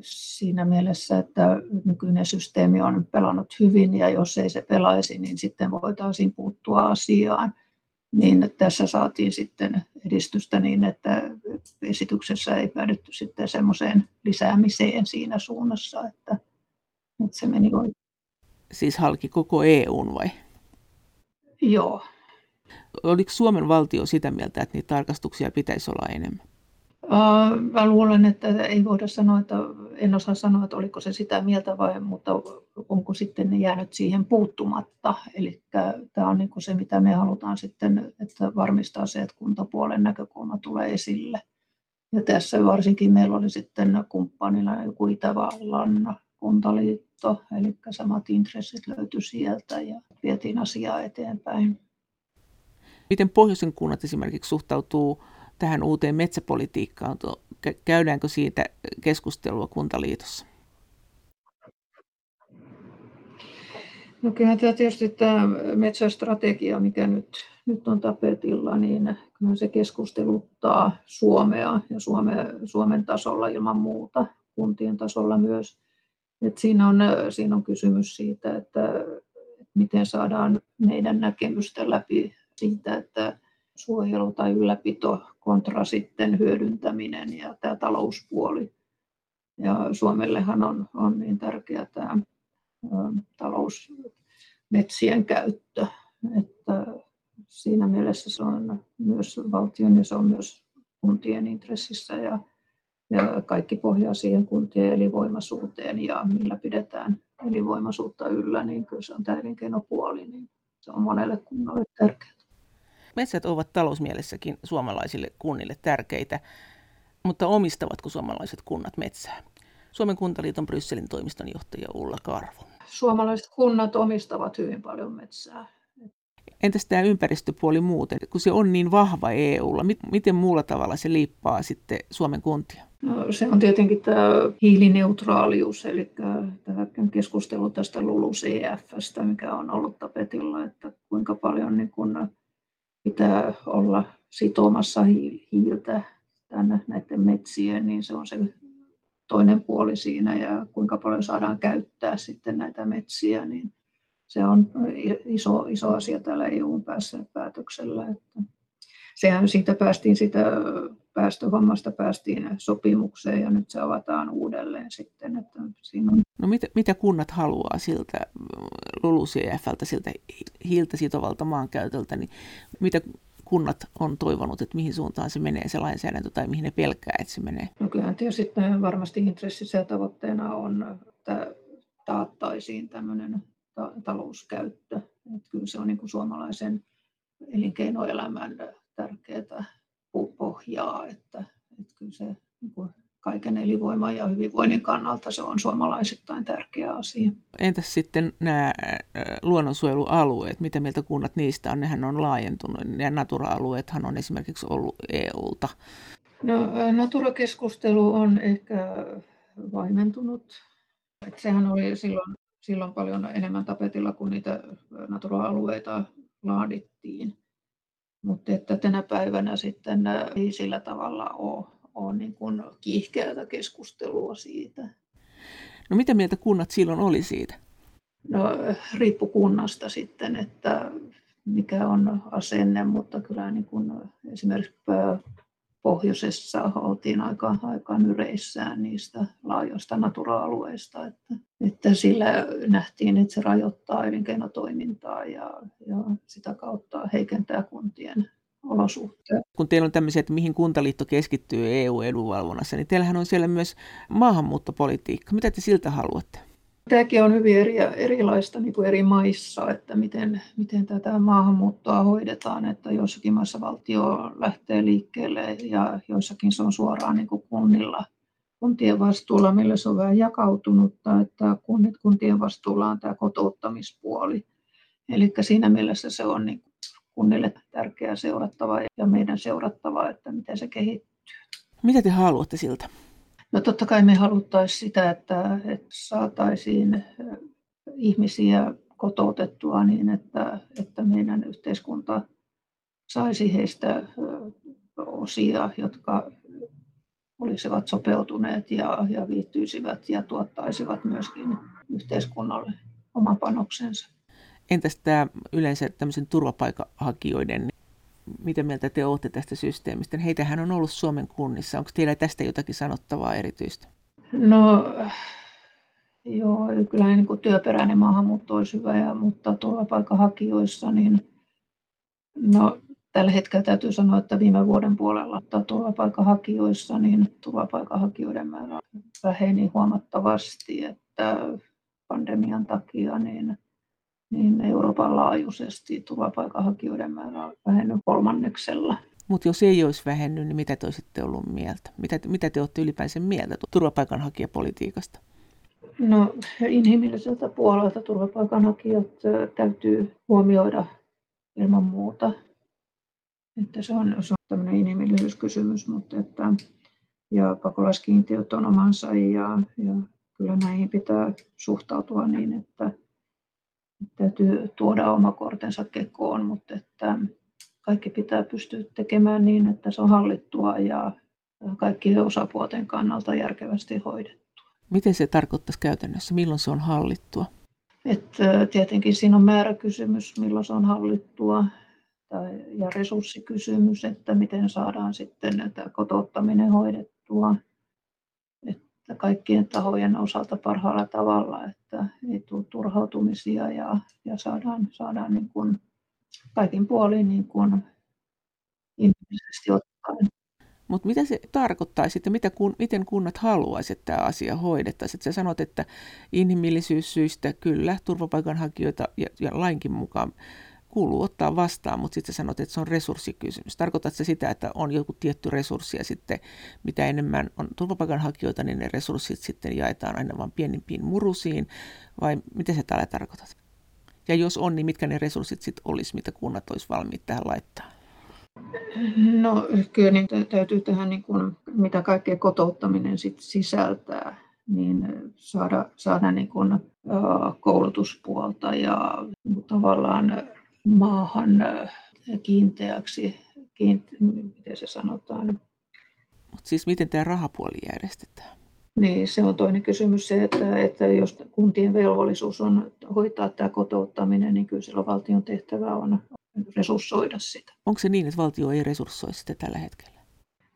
siinä mielessä, että nykyinen systeemi on pelannut hyvin ja jos ei se pelaisi, niin sitten voitaisiin puuttua asiaan. Niin tässä saatiin sitten edistystä niin, että esityksessä ei päädytty sitten semmoiseen lisäämiseen siinä suunnassa, että se meni oikein. Siis halki koko EUn vai? Joo. Oliko Suomen valtio sitä mieltä, että niitä tarkastuksia pitäisi olla enemmän? Mä luulen, että ei voida sanoa, että en osaa sanoa, että oliko se sitä mieltä vai, mutta onko sitten ne jäänyt siihen puuttumatta. Eli tämä on niin kuin se, mitä me halutaan sitten, että varmistaa se, että kuntapuolen näkökulma tulee esille. Ja tässä varsinkin meillä oli sitten kumppanina joku Itävallan Kuntaliitto, eli samat intressit löytyi sieltä ja vietiin asiaa eteenpäin. Miten pohjoisen kunnat esimerkiksi suhtautuu tähän uuteen metsäpolitiikkaan? Käydäänkö siitä keskustelua Kuntaliitossa? No kyllähän tämä tietysti tämä metsästrategia, mikä nyt on tapetilla, niin kyllähän se keskusteluttaa Suomea ja Suomen tasolla ilman muuta, kuntien tasolla myös. Et siinä on kysymys siitä, että miten saadaan meidän näkemystä läpi siitä, että suojelu tai ylläpito kontra sitten hyödyntäminen ja tämä talouspuoli. Ja Suomellehan on niin tärkeä tämä talousmetsien käyttö, että siinä mielessä se on myös valtion ja se on myös kuntien intressissä ja kaikki pohjaa siihen kuntien elinvoimaisuuteen ja millä pidetään elinvoimaisuutta yllä, niin kyllä se on tämä elinkeinopuoli, niin se on monelle kunnalle tärkeää. Metsät ovat talousmielessäkin suomalaisille kunnille tärkeitä, mutta omistavatko suomalaiset kunnat metsää? Suomen Kuntaliiton Brysselin toimiston johtaja Ulla Karvo. Suomalaiset kunnat omistavat hyvin paljon metsää. Entäs tämä ympäristöpuoli muuten, kun se on niin vahva EUlla, miten muulla tavalla se liippaa sitten Suomen kuntia? No, se on tietenkin tämä hiilineutraalius, eli tämä keskustelu tästä LULUCF:stä, mikä on ollut tapetilla, että kuinka paljon niin kun pitää olla sitomassa hiiltä näiden metsien, niin se on se toinen puoli siinä ja kuinka paljon saadaan käyttää sitten näitä metsiä, niin se on iso asia täällä EU:n päätöksellä. Että sehän siitä päästöhommasta päästiin sopimukseen ja nyt se avataan uudelleen sitten. Että siinä on. No mitä kunnat haluaa siltä LULUCF:ltä, siltä hiiltä sitovalta maankäytöltä, niin mitä kunnat on toivonut, että mihin suuntaan se menee se lainsäädäntö tai mihin ne pelkää, että se menee? No kyllähän tietysti varmasti intressissä ja tavoitteena on, että taattaisiin tämmöinen talouskäyttö. Että kyllä se on niin kuin suomalaisen elinkeinoelämän tärkeää pohjaa, että kyllä se niin kaiken elinvoiman ja hyvinvoinnin kannalta se on suomalaisittain tärkeä asia. Entäs sitten nämä luonnonsuojelualueet, mitä mieltä kunnat niistä on? Nehän on laajentunut, ja Natura-alueethan on esimerkiksi ollut EUlta. No, Natura-keskustelu on ehkä vaimentunut. Sehän oli silloin paljon enemmän tapetilla, kun niitä Natura-alueita laadittiin. Mutta että tänä päivänä sitten ei sillä tavalla ole niin kuin kiihkeätä keskustelua siitä. No mitä mieltä kunnat silloin oli siitä? No riippui kunnasta sitten, että mikä on asenne, mutta kyllä niin kuin esimerkiksi pohjoisessa oltiin aika nyreissään niistä laajoista natura-alueista, että sillä nähtiin, että se rajoittaa elinkeinotoimintaa ja sitä kautta heikentää kuntien olosuhteita. Kun teillä on tämmöisiä, että mihin Kuntaliitto keskittyy EU-edunvalvonnassa, niin teillähän on siellä myös maahanmuuttopolitiikka. Mitä te siltä haluatte? Tämäkin on hyvin erilaista niin kuin eri maissa, että miten tätä maahanmuuttoa hoidetaan, että joissakin maissa valtio lähtee liikkeelle ja joissakin se on suoraan niin kuin kunnilla. Kuntien vastuulla meillä se on vähän jakautunutta, että kuntien vastuulla on tämä kotouttamispuoli. Eli siinä mielessä se on niin kuin kunnille tärkeää seurattava ja meidän seurattava, että miten se kehittyy. Mitä te haluatte siltä? No totta kai me haluttaisiin sitä, että saataisiin ihmisiä kotoutettua niin, että meidän yhteiskunta saisi heistä osia, jotka olisivat sopeutuneet ja viihtyisivät ja tuottaisivat myöskin yhteiskunnalle oman panoksensa. Entäs tämä yleensä tämmöisen turvapaikanhakijoiden, mitä mieltä te olette tästä systeemistä? Heitähän on ollut Suomen kunnissa. Onko teillä tästä jotakin sanottavaa erityistä? No joo, kyllä niin kuin työperäinen maahanmuutto olisi hyvä, mutta turvapaikanhakijoissa niin no, tällä hetkellä täytyy sanoa, että viime vuoden puolella turvapaikanhakijoissa niin turvapaikanhakijoiden määrä väheni huomattavasti, että pandemian takia niin Euroopan laajuisesti turvapaikanhakijoiden määrä on vähennyt 3/4. Mutta jos ei olisi vähennyt, niin mitä te olisitte ollut mieltä? Mitä te olette ylipäänsä mieltä turvapaikanhakijapolitiikasta? No inhimilliseltä puolelta turvapaikanhakijat täytyy huomioida ilman muuta. Että se on tämmöinen inhimillisyyskysymys, mutta ja pakolaiskiintiöt on omansa ja kyllä näihin pitää suhtautua niin, että täytyy tuoda oma kortensa kekoon, mutta että kaikki pitää pystyä tekemään niin, että se on hallittua ja kaikkien osapuolten kannalta järkevästi hoidettua. Miten se tarkoittaisi käytännössä? Milloin se on hallittua? Tietenkin siinä on määräkysymys, milloin se on hallittua. Ja resurssikysymys, että miten saadaan sitten tämä kotouttaminen hoidettua, että kaikkien tahojen osalta parhaalla tavalla, että ei tule turhautumisia ja saadaan niin kuin kaikin puolin niin kuin inhimillisesti ottaen. Mutta mitä se tarkoittaisi, että miten kunnat haluaisivat, että tämä asia hoidettaisiin? Sä sanot, että inhimillisyyssyistä kyllä turvapaikanhakijoita ja lainkin mukaan kuuluu ottaa vastaan, mutta sitten sanot, että se on resurssikysymys. Tarkoitatko se sitä, että on joku tietty resurssi ja sitten mitä enemmän on turvapaikanhakijoita, niin ne resurssit sitten jaetaan aina vain pienimpiin murusiin, vai miten se täällä tarkoitat? Ja jos on, niin mitkä ne resurssit sitten olisi, mitä kunnat olisi valmiit tähän laittaa? No kyllä niin täytyy tähän, niin kuin, mitä kaikkea kotouttaminen sitten sisältää, niin saada niin kuin, koulutuspuolta ja tavallaan maahan kiinteäksi, miten se sanotaan. Mutta siis miten tämä rahapuoli järjestetään? Niin, se on toinen kysymys se, että jos kuntien velvollisuus on hoitaa tämä kotouttaminen, niin kyllä silloin valtion tehtävä on resurssoida sitä. Onko se niin, että valtio ei resurssoi sitä tällä hetkellä?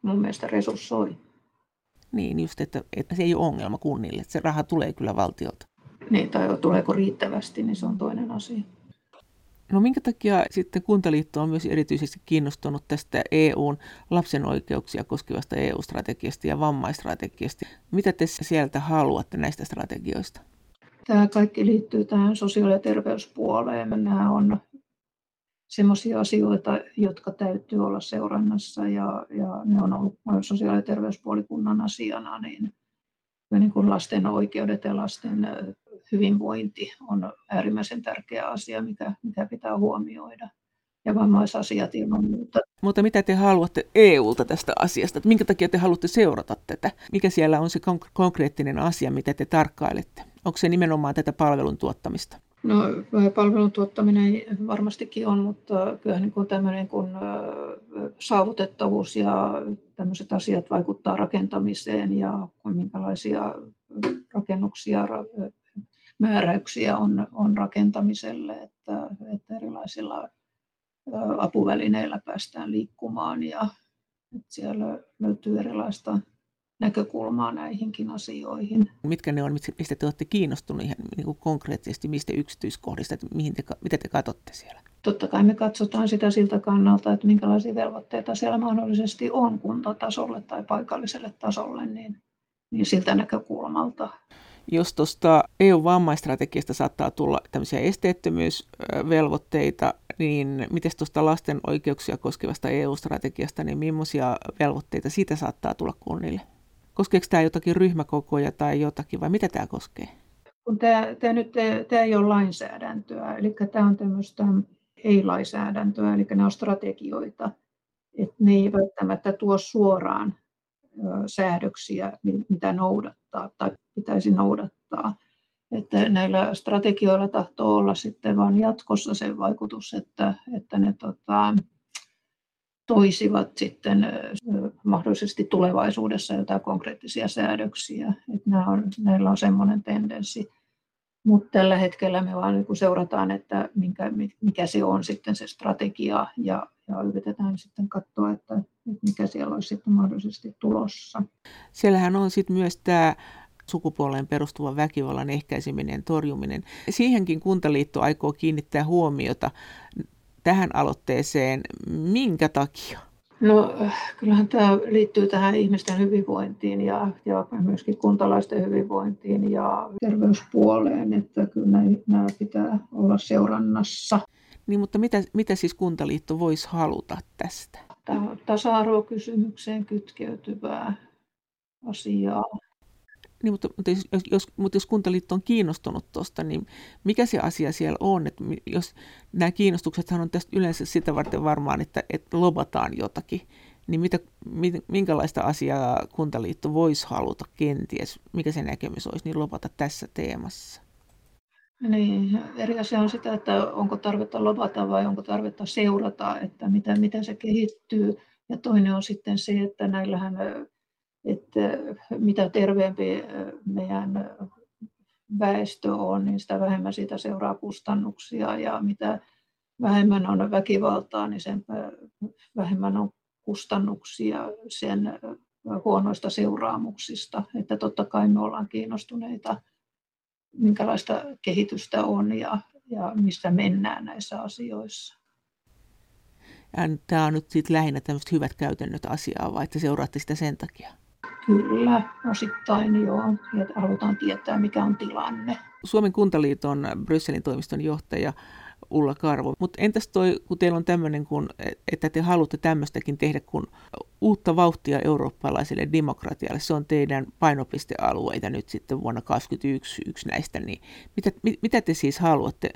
Mun mielestä resurssoi. Niin, just, että se ei ole ongelma kunnille, että se raha tulee kyllä valtiolta. Niin, tai tuleeko riittävästi, niin se on toinen asia. No minkä takia sitten Kuntaliitto on myös erityisesti kiinnostunut tästä EUn lapsen oikeuksia koskevasta EU-strategiasta ja vammaistrategiasta? Mitä te sieltä haluatte näistä strategioista? Tämä kaikki liittyy tähän sosiaali- ja terveyspuoleen. Nämä on sellaisia asioita, jotka täytyy olla seurannassa ja ne on ollut sosiaali- ja terveyspuolikunnan asiana. Niin kuin lasten oikeudet ja lasten hyvinvointi on äärimmäisen tärkeä asia, mitä pitää huomioida. Ja vammaisasiat ilman muuta. Mutta mitä te haluatte EUlta tästä asiasta? Minkä takia te haluatte seurata tätä? Mikä siellä on se konkreettinen asia, mitä te tarkkailette? Onko se nimenomaan tätä palvelun tuottamista? No palvelun tuottaminen varmastikin on, mutta kyllähän niin kuin tämmöinen kuin saavutettavuus ja tämmöiset asiat vaikuttaa rakentamiseen ja minkälaisia rakennuksia, määräyksiä on rakentamiselle, että erilaisilla apuvälineillä päästään liikkumaan ja että siellä löytyy erilaista näkökulmaa näihinkin asioihin. Mitkä ne on, mistä te olette kiinnostuneet ihan niin kuin konkreettisesti, mistä yksityiskohdista, että mitä te katsotte siellä? Totta kai me katsotaan sitä siltä kannalta, että minkälaisia velvoitteita siellä mahdollisesti on kuntatasolle tai paikalliselle tasolle, niin siltä näkökulmalta. Jos tuosta EU-vammaistrategiasta saattaa tulla tämmöisiä esteettömyysvelvoitteita, niin miten tuosta lasten oikeuksia koskevasta EU-strategiasta, niin millaisia velvoitteita siitä saattaa tulla kunnille? Koskeeko tämä jotakin ryhmäkokoja tai jotakin, vai mitä tämä koskee? Tämä ei ole lainsäädäntöä, eli tämä on tämmöistä ei-lainsäädäntöä, eli nämä on strategioita, että ne ei välttämättä tuo suoraan säädöksiä, mitä noudattaa tai pitäisi noudattaa. Että näillä strategioilla tahtoo olla sitten vaan jatkossa sen vaikutus, että ne toisivat sitten mahdollisesti tulevaisuudessa jotain konkreettisia säädöksiä. Että näillä on semmoinen tendenssi. Mutta tällä hetkellä me vaan niin seurataan, että mikä se on sitten se strategia ja yritetään sitten katsoa, että mikä siellä olisi sitten mahdollisesti tulossa. Siellähän on sitten myös tämä sukupuoleen perustuvan väkivallan ehkäiseminen, torjuminen. Siihenkin Kuntaliitto aikoo kiinnittää huomiota tähän aloitteeseen. Minkä takia? No kyllähän tämä liittyy tähän ihmisten hyvinvointiin ja myöskin kuntalaisten hyvinvointiin ja terveyspuoleen, että kyllä nämä pitää olla seurannassa. Niin, mutta mitä siis Kuntaliitto voisi haluta tästä? Tämä on tasa-arvokysymykseen kytkeytyvää asiaa. Niin, mutta jos Kuntaliitto on kiinnostunut tuosta, niin mikä se asia siellä on? Että jos nämä kiinnostuksethan on tästä yleensä sitä varten varmaan, että lobataan jotakin, niin minkälaista asiaa Kuntaliitto voisi haluta kenties, mikä se näkemys olisi, niin lobata tässä teemassa? Niin, eri asia on sitä, että onko tarvetta lobata vai onko tarvetta seurata, että mitä se kehittyy. Ja toinen on sitten se, että näillähän... Että mitä terveempi meidän väestö on, niin sitä vähemmän siitä seuraa kustannuksia, ja mitä vähemmän on väkivaltaa, niin sen vähemmän on kustannuksia sen huonoista seuraamuksista. Että totta kai me ollaan kiinnostuneita, minkälaista kehitystä on ja missä mennään näissä asioissa. Tämä on nyt sitten lähinnä tämmöiset hyvät käytännöt asiaa, vai että seuraatte sitä sen takia? Kyllä, osittain joo. Ja halutaan tietää, mikä on tilanne. Suomen Kuntaliiton Brysselin toimiston johtaja Ulla Karvo. Mutta entäs toi, kun teillä on tämmöinen, että te haluatte tämmöistäkin tehdä, kun uutta vauhtia eurooppalaiselle demokratialle, se on teidän painopistealueita nyt sitten vuonna 2021 yksi näistä, niin mitä te siis haluatte?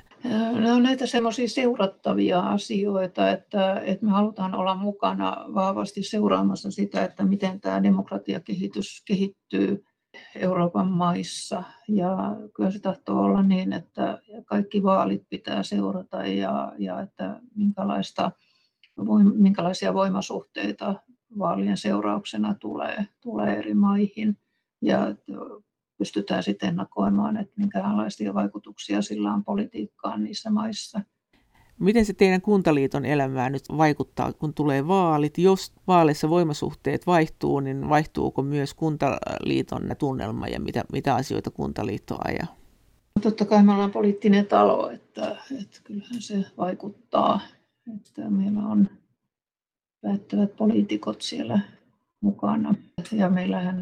No näitä semmoisia seurattavia asioita, että me halutaan olla mukana vahvasti seuraamassa sitä, että miten tämä demokratiakehitys kehittyy Euroopan maissa, ja kyllä se tahtoo olla niin, että kaikki vaalit pitää seurata ja että minkälaisia voimasuhteita vaalien seurauksena tulee eri maihin, ja pystytään sitten ennakoimaan, että minkälaisia vaikutuksia sillä on politiikkaan niissä maissa. Miten se teidän Kuntaliiton elämää nyt vaikuttaa, kun tulee vaalit? Jos vaaleissa voimasuhteet vaihtuu, niin vaihtuuko myös Kuntaliiton tunnelma ja mitä asioita Kuntaliitto ajaa? Totta kai me ollaan poliittinen talo, että kyllähän se vaikuttaa, että meillä on päättävät poliitikot siellä mukana. Ja meillähän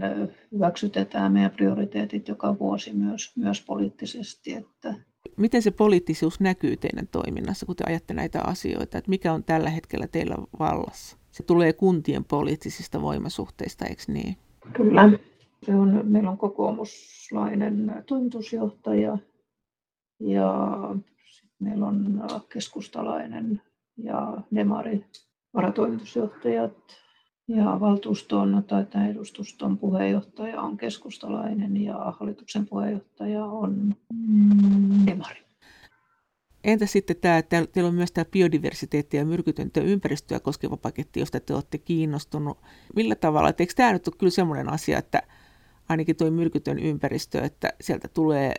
hyväksytetään meidän prioriteetit joka vuosi myös poliittisesti, että miten se poliittisuus näkyy teidän toiminnassa, kun te ajatte näitä asioita, että mikä on tällä hetkellä teillä vallassa? Se tulee kuntien poliittisista voimasuhteista, eikö niin? Kyllä. Meillä on kokoomuslainen toimitusjohtaja ja meillä on keskustalainen ja demari varatoimitusjohtajat ja valtuuston tai tämän edustuston puheenjohtaja on keskustalainen ja hallituksen puheenjohtaja on demari. Entä sitten teillä on myös tämä biodiversiteetti ja myrkytöntä ympäristöä koskeva paketti, josta te olette kiinnostunut. Millä tavalla? Eikö tämä nyt ole kyllä sellainen asia, että ainakin tuo myrkytön ympäristö, että sieltä tulee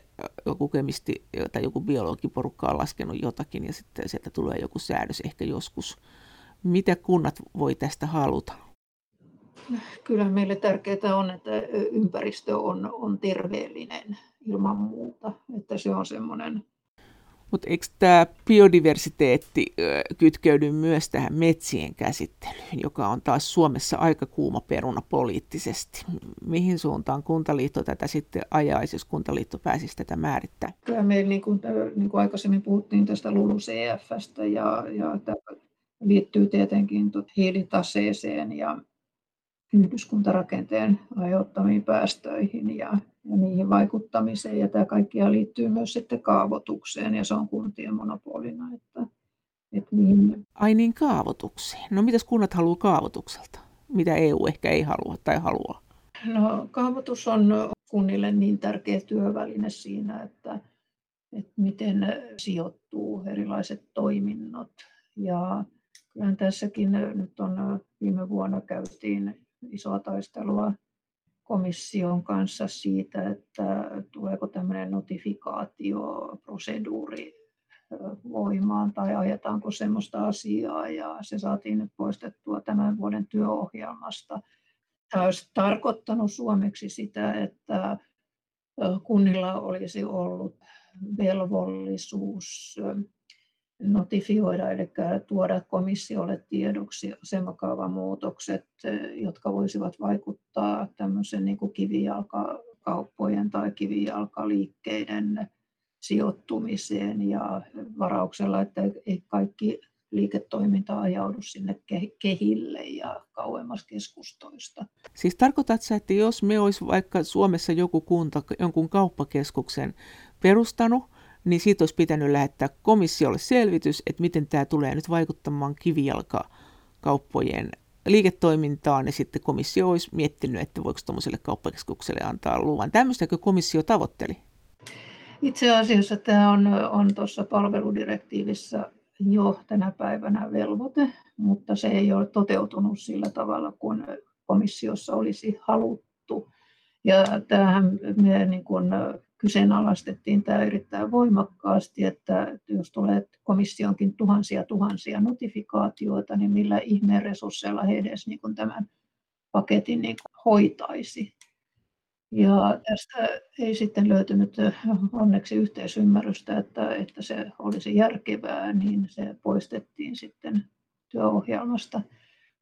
joku kemisti tai joku biologiporukka on laskenut jotakin ja sitten sieltä tulee joku säädös ehkä joskus. Mitä kunnat voi tästä haluta? Kyllä meille tärkeää on, että ympäristö on terveellinen ilman muuta, että se on semmoinen. Mutta eikö tämä biodiversiteetti kytkeydy myös tähän metsien käsittelyyn, joka on taas Suomessa aika kuuma peruna poliittisesti? Mihin suuntaan Kuntaliitto tätä sitten ajaisi, jos Kuntaliitto pääsisi tätä määrittämään? Kyllä meillä, niin kuin aikaisemmin puhuttiin tästä LULUCF:stä ja liittyy tietenkin hiilitaseeseen ja yhdyskuntarakenteen aiheuttamiin päästöihin ja niihin vaikuttamiseen. Ja tämä kaikkia liittyy myös sitten kaavoitukseen ja se on kuntien monopolina. Että niihin... Ai niin, kaavoitukseen. No mitäs kunnat haluaa kaavoitukselta? mitä EU ehkä ei halua tai haluaa? No, kaavoitus on kunnille niin tärkeä työväline siinä, että miten sijoittuu erilaiset toiminnot. Ja kyllähän tässäkin nyt on viime vuonna käytiin isoa taistelua komission kanssa siitä, että tuleeko tämmöinen notifikaatioproseduuri voimaan tai ajetaanko semmoista asiaa, ja se saatiin nyt poistettua tämän vuoden työohjelmasta. Tämä olisi tarkoittanut suomeksi sitä, että kunnilla olisi ollut velvollisuus notifioida, eli tuoda komissiolle tiedoksi asemakaavamuutokset, jotka voisivat vaikuttaa tämmöisen niin kuin kivijalkakauppojen tai kivijalkaliikkeiden sijoittumiseen ja varauksella, että ei kaikki liiketoiminta ajaudu sinne kehille ja kauemmas keskustoista. Siis tarkoitatko sä, että jos me olisi vaikka Suomessa joku kunta jonkun kauppakeskuksen perustanut, niin siitä olisi pitänyt lähettää komissiolle selvitys, että miten tämä tulee nyt vaikuttamaan kivijalkakauppojen liiketoimintaan, ja sitten komissio olisi miettinyt, että voiko tuollaiselle kauppakeskukselle antaa luvan. Tämmöistäkö komissio tavoitteli? Itse asiassa tämä on tuossa palveludirektiivissä jo tänä päivänä velvoite, mutta se ei ole toteutunut sillä tavalla, kun komissiossa olisi haluttu. Ja tämähän me niin kuin kyseenalaistettiin tämä erittäin voimakkaasti, että jos tulee komissionkin tuhansia notifikaatioita, niin millä ihmeen resursseilla he edes niin kuin tämän paketin niin kuin hoitaisi. Ja tästä ei sitten löytynyt onneksi yhteisymmärrystä, että se olisi järkevää, niin se poistettiin sitten työohjelmasta.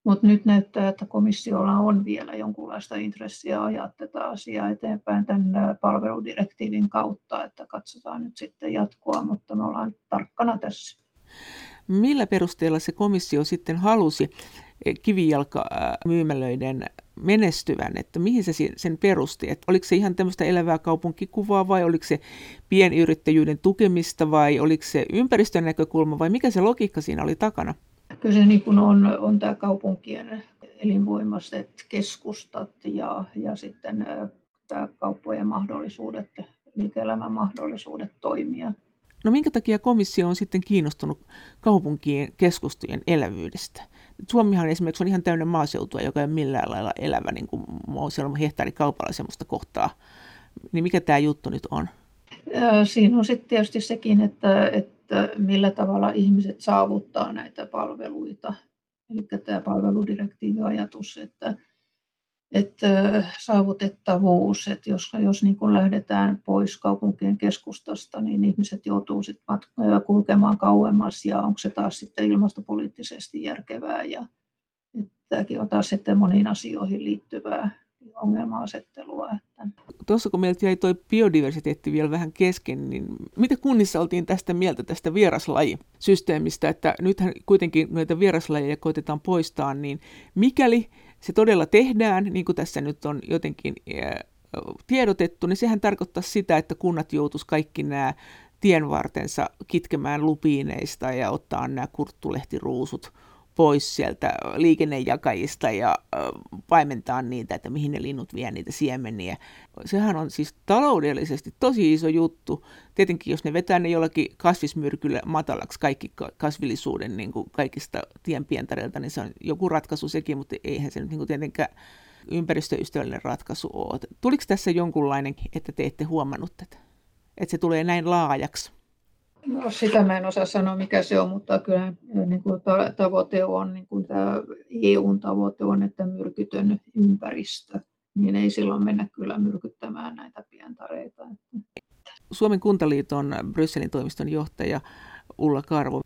Mutta nyt näyttää, että komissiolla on vielä jonkunlaista intressiä ajaa tätä asiaa eteenpäin tämän palveludirektiivin kautta, että katsotaan nyt sitten jatkoa, mutta me ollaan tarkkana tässä. Millä perusteella se komissio sitten halusi kivijalkamyymälöiden menestyvän, että mihin se sen perusti? Että oliko se ihan tämmöistä elävää kaupunkikuvaa vai oliko se pienyrittäjyyden tukemista vai oliko se ympäristön näkökulma vai mikä se logiikka siinä oli takana? Kyllä se niin kuin on tämä kaupunkien elinvoimaiset keskustat ja sitten tämä kauppojen mahdollisuudet, liike-elämän mahdollisuudet toimia. No minkä takia komissio on sitten kiinnostunut kaupunkien keskustojen elävyydestä? Suomihan esimerkiksi on ihan täynnä maaseutua, joka ei ole millään lailla elävä, niin kuin siellä on hehtaarikaupalla sellaista kohtaa. Niin mikä tämä juttu nyt on? Siinä on sitten tietysti sekin, että millä tavalla ihmiset saavuttaa näitä palveluita. Eli tämä palveludirektiiviajatus, että saavutettavuus, että jos niin kuin lähdetään pois kaupunkien keskustasta, niin ihmiset joutuu sit kulkemaan kauemmas, ja onko se taas sitten ilmastopoliittisesti järkevää, ja tämäkin on taas sitten moniin asioihin liittyvää ongelma-asettelua. Tuossa kun meiltä jäi tuo biodiversiteetti vielä vähän kesken, niin mitä kunnissa oltiin tästä mieltä tästä vieraslajisysteemistä, että nythän kuitenkin näitä vieraslajeja koitetaan poistaa, niin mikäli se todella tehdään, niin kuin tässä nyt on jotenkin tiedotettu, niin sehän tarkoittaa sitä, että kunnat joutuisi kaikki nämä tienvartensa kitkemään lupiineista ja ottaa nämä kurttulehtiruusut pois sieltä liikennejakajista ja paimentaa niitä, että mihin ne linnut vie niitä siemeniä. Sehän on siis taloudellisesti tosi iso juttu. Tietenkin jos ne vetää ne jollakin kasvismyrkyllä matalaksi kaikki kasvillisuuden niin kuin kaikista tienpientareilta, niin se on joku ratkaisu sekin, mutta eihän se nyt niin kuin tietenkään ympäristöystävällinen ratkaisu ole. Tuliko tässä jonkunlainen, että te ette huomannut tätä, että se tulee näin laajaksi? No, sitä mä en osaa sanoa, mikä se on, mutta kyllä niin kuin tavoite on, niin kuin tämä EU:n tavoite on, että myrkytön ympäristö, niin ei silloin mennä kyllä myrkyttämään näitä pientareita. Suomen Kuntaliiton Brysselin toimiston johtaja Ulla Karvo.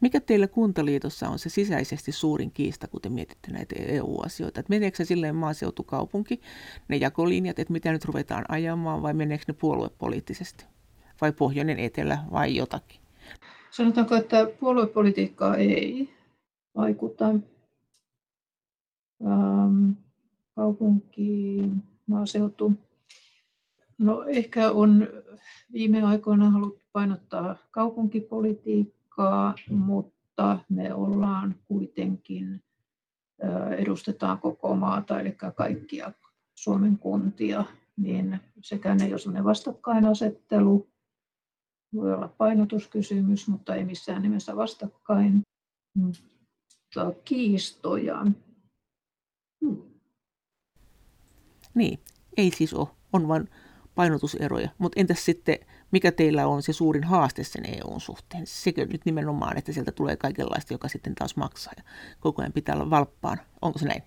Mikä teillä Kuntaliitossa on se sisäisesti suurin kiista, kun te mietitte näitä EU-asioita? Että meneekö se silleen maaseutukaupunki, ne jakolinjat, että mitä nyt ruvetaan ajamaan, vai meneekö ne puoluepoliittisesti? Vai pohjoinen, etelä vai jotakin? Sanotaanko, että puoluepolitiikkaa ei vaikuta. Kaupunki, maaseutu. No ehkä on viime aikoina haluttu painottaa kaupunkipolitiikkaa, mutta me ollaan kuitenkin edustetaan koko maata, eli kaikkia Suomen kuntia, niin sekään ei ole sellainen vastakkainasettelu. Voi olla painotuskysymys, mutta ei missään nimessä vastakkain. Mutta kiistoja. Niin, ei siis ole. On vain painotuseroja. Mutta entäs sitten, mikä teillä on se suurin haaste sen EUn suhteen? Sekö nyt nimenomaan, että sieltä tulee kaikenlaista, joka sitten taas maksaa ja koko ajan pitää olla valppaan. Onko se näin?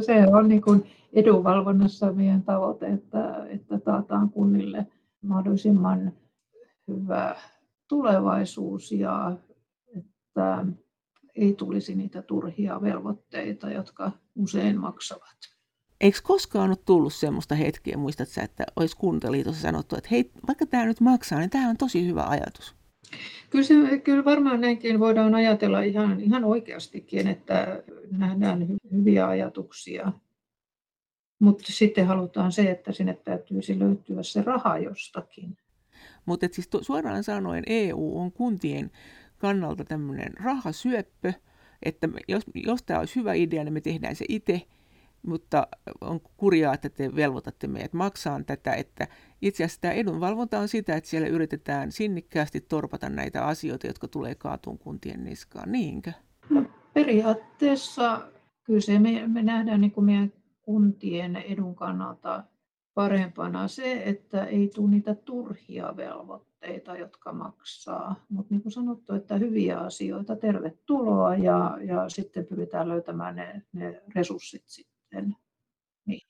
Se on niin kuin edunvalvonnassa meidän tavoite, että taataan kunnille mahdollisimman hyvä tulevaisuus ja että ei tulisi niitä turhia velvoitteita, jotka usein maksavat. Eikö koskaan ole tullut semmoista hetkeä, muistat sä, että olisi Kuntaliitossa sanottu, että hei, vaikka tämä nyt maksaa, niin tämä on tosi hyvä ajatus? Kyllä varmaan näinkin voidaan ajatella ihan oikeastikin, että nähdään hyviä ajatuksia. Mutta sitten halutaan se, että sinne täytyisi löytyä se raha jostakin. Mutta siis suoraan sanoen EU on kuntien kannalta tämmöinen rahasyöppö, että jos tämä olisi hyvä idea, niin me tehdään se itse. Mutta on kurjaa, että te velvoitatte meidät maksaan tätä, että itse asiassa tämä edunvalvonta on sitä, että siellä yritetään sinnikkäästi torpata näitä asioita, jotka tulee kaatuun kuntien niskaan, niinkö? No, periaatteessa kyllä se me nähdään niin kuin meidän kuntien edun kannalta parempana se, että ei tule niitä turhia velvoitteita, jotka maksaa. Mutta niin kuin sanottu, että hyviä asioita, tervetuloa ja sitten pyritään löytämään ne resurssit sitten. Niin.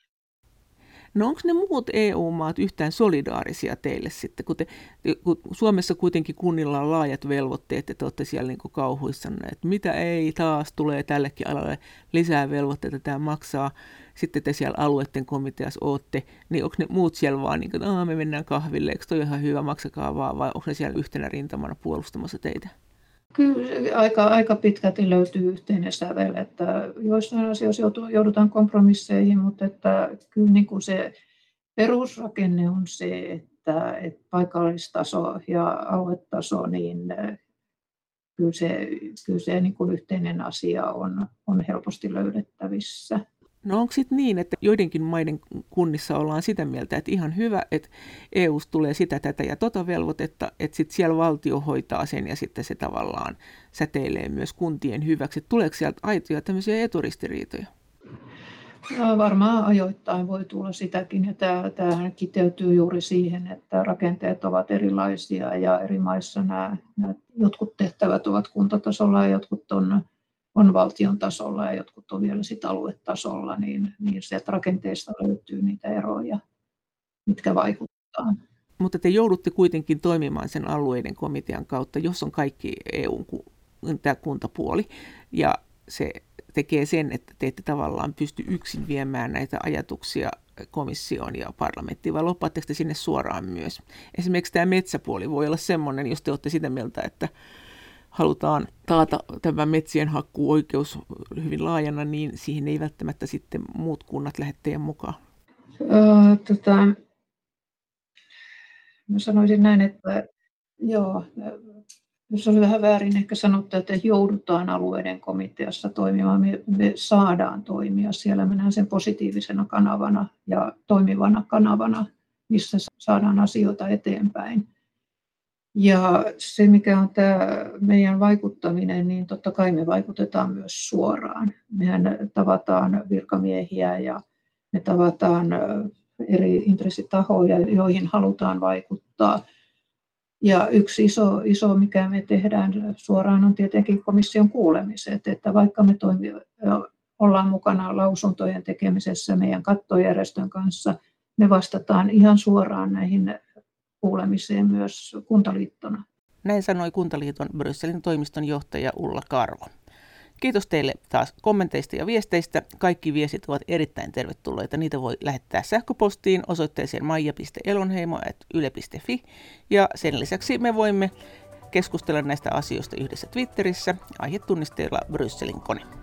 No onko ne muut EU-maat yhtään solidaarisia teille sitten, kun Suomessa kuitenkin kunnilla on laajat velvoitteet ja te olette siellä niin kuin kauhuissanne, että mitä ei taas tulee tällekin alalle lisää velvoitteita, tämä maksaa, sitten te siellä alueiden komiteassa ootte, niin onko ne muut siellä vaan niin kuin, että me mennään kahville, eikö toi ihan hyvä, maksakaa vaan, vai onko ne siellä yhtenä rintamana puolustamassa teitä? Kyllä aika pitkälti löytyy yhteinen sävel, että joissain asioissa joudutaan kompromisseihin, mutta että kyllä niin kuin se perusrakenne on se, että paikallistaso ja aluetaso, niin kyllä se niin kuin yhteinen asia on helposti löydettävissä. No onko sitten niin, että joidenkin maiden kunnissa ollaan sitä mieltä, että ihan hyvä, että EU:sta tulee sitä, tätä ja tota velvoitetta, että sitten siellä valtio hoitaa sen ja sitten se tavallaan säteilee myös kuntien hyväksi. Tuleeko sieltä aitoja tämmöisiä eturistiriitoja? No, varmaan ajoittain voi tulla sitäkin ja tämähän kiteytyy juuri siihen, että rakenteet ovat erilaisia ja eri maissa nämä jotkut tehtävät ovat kuntatasolla ja jotkut on valtion tasolla ja jotkut on vielä sitten aluetasolla, niin se, että rakenteista löytyy niitä eroja, mitkä vaikuttaa. Mutta te joudutte kuitenkin toimimaan sen alueiden komitean kautta, jos on kaikki EU:n tämä kuntapuoli, ja se tekee sen, että te ette tavallaan pysty yksin viemään näitä ajatuksia komissioon ja parlamenttiin, vai loppaatteko te sinne suoraan myös? Esimerkiksi tämä metsäpuoli voi olla semmoinen, jos te olette sitä mieltä, että halutaan taata tämä metsien hakkuuoikeus hyvin laajana, niin siihen ei välttämättä sitten muut kunnat lähde teidän mukaan. Mä sanoisin näin, että joo, se oli vähän väärin ehkä sanottu, että joudutaan alueiden komiteassa toimimaan. Me saadaan toimia siellä. Me nähdään sen positiivisena kanavana ja toimivana kanavana, missä saadaan asioita eteenpäin. Ja se, mikä on tämä meidän vaikuttaminen, niin totta kai me vaikutetaan myös suoraan. Mehän tavataan virkamiehiä ja me tavataan eri intressitahoja, joihin halutaan vaikuttaa. Ja yksi iso mikä me tehdään suoraan, on tietenkin komission kuulemiset. Että vaikka me ollaan mukana lausuntojen tekemisessä meidän kattojärjestön kanssa, me vastataan ihan suoraan näihin kuulemiseen myös Kuntaliittona. Näin sanoi Kuntaliiton Brysselin toimiston johtaja Ulla Karvo. Kiitos teille taas kommenteista ja viesteistä. Kaikki viestit ovat erittäin tervetulleita. Niitä voi lähettää sähköpostiin osoitteeseen maija.elonheimo@yle.fi. Ja sen lisäksi me voimme keskustella näistä asioista yhdessä Twitterissä aihetunnisteella Brysselin kone.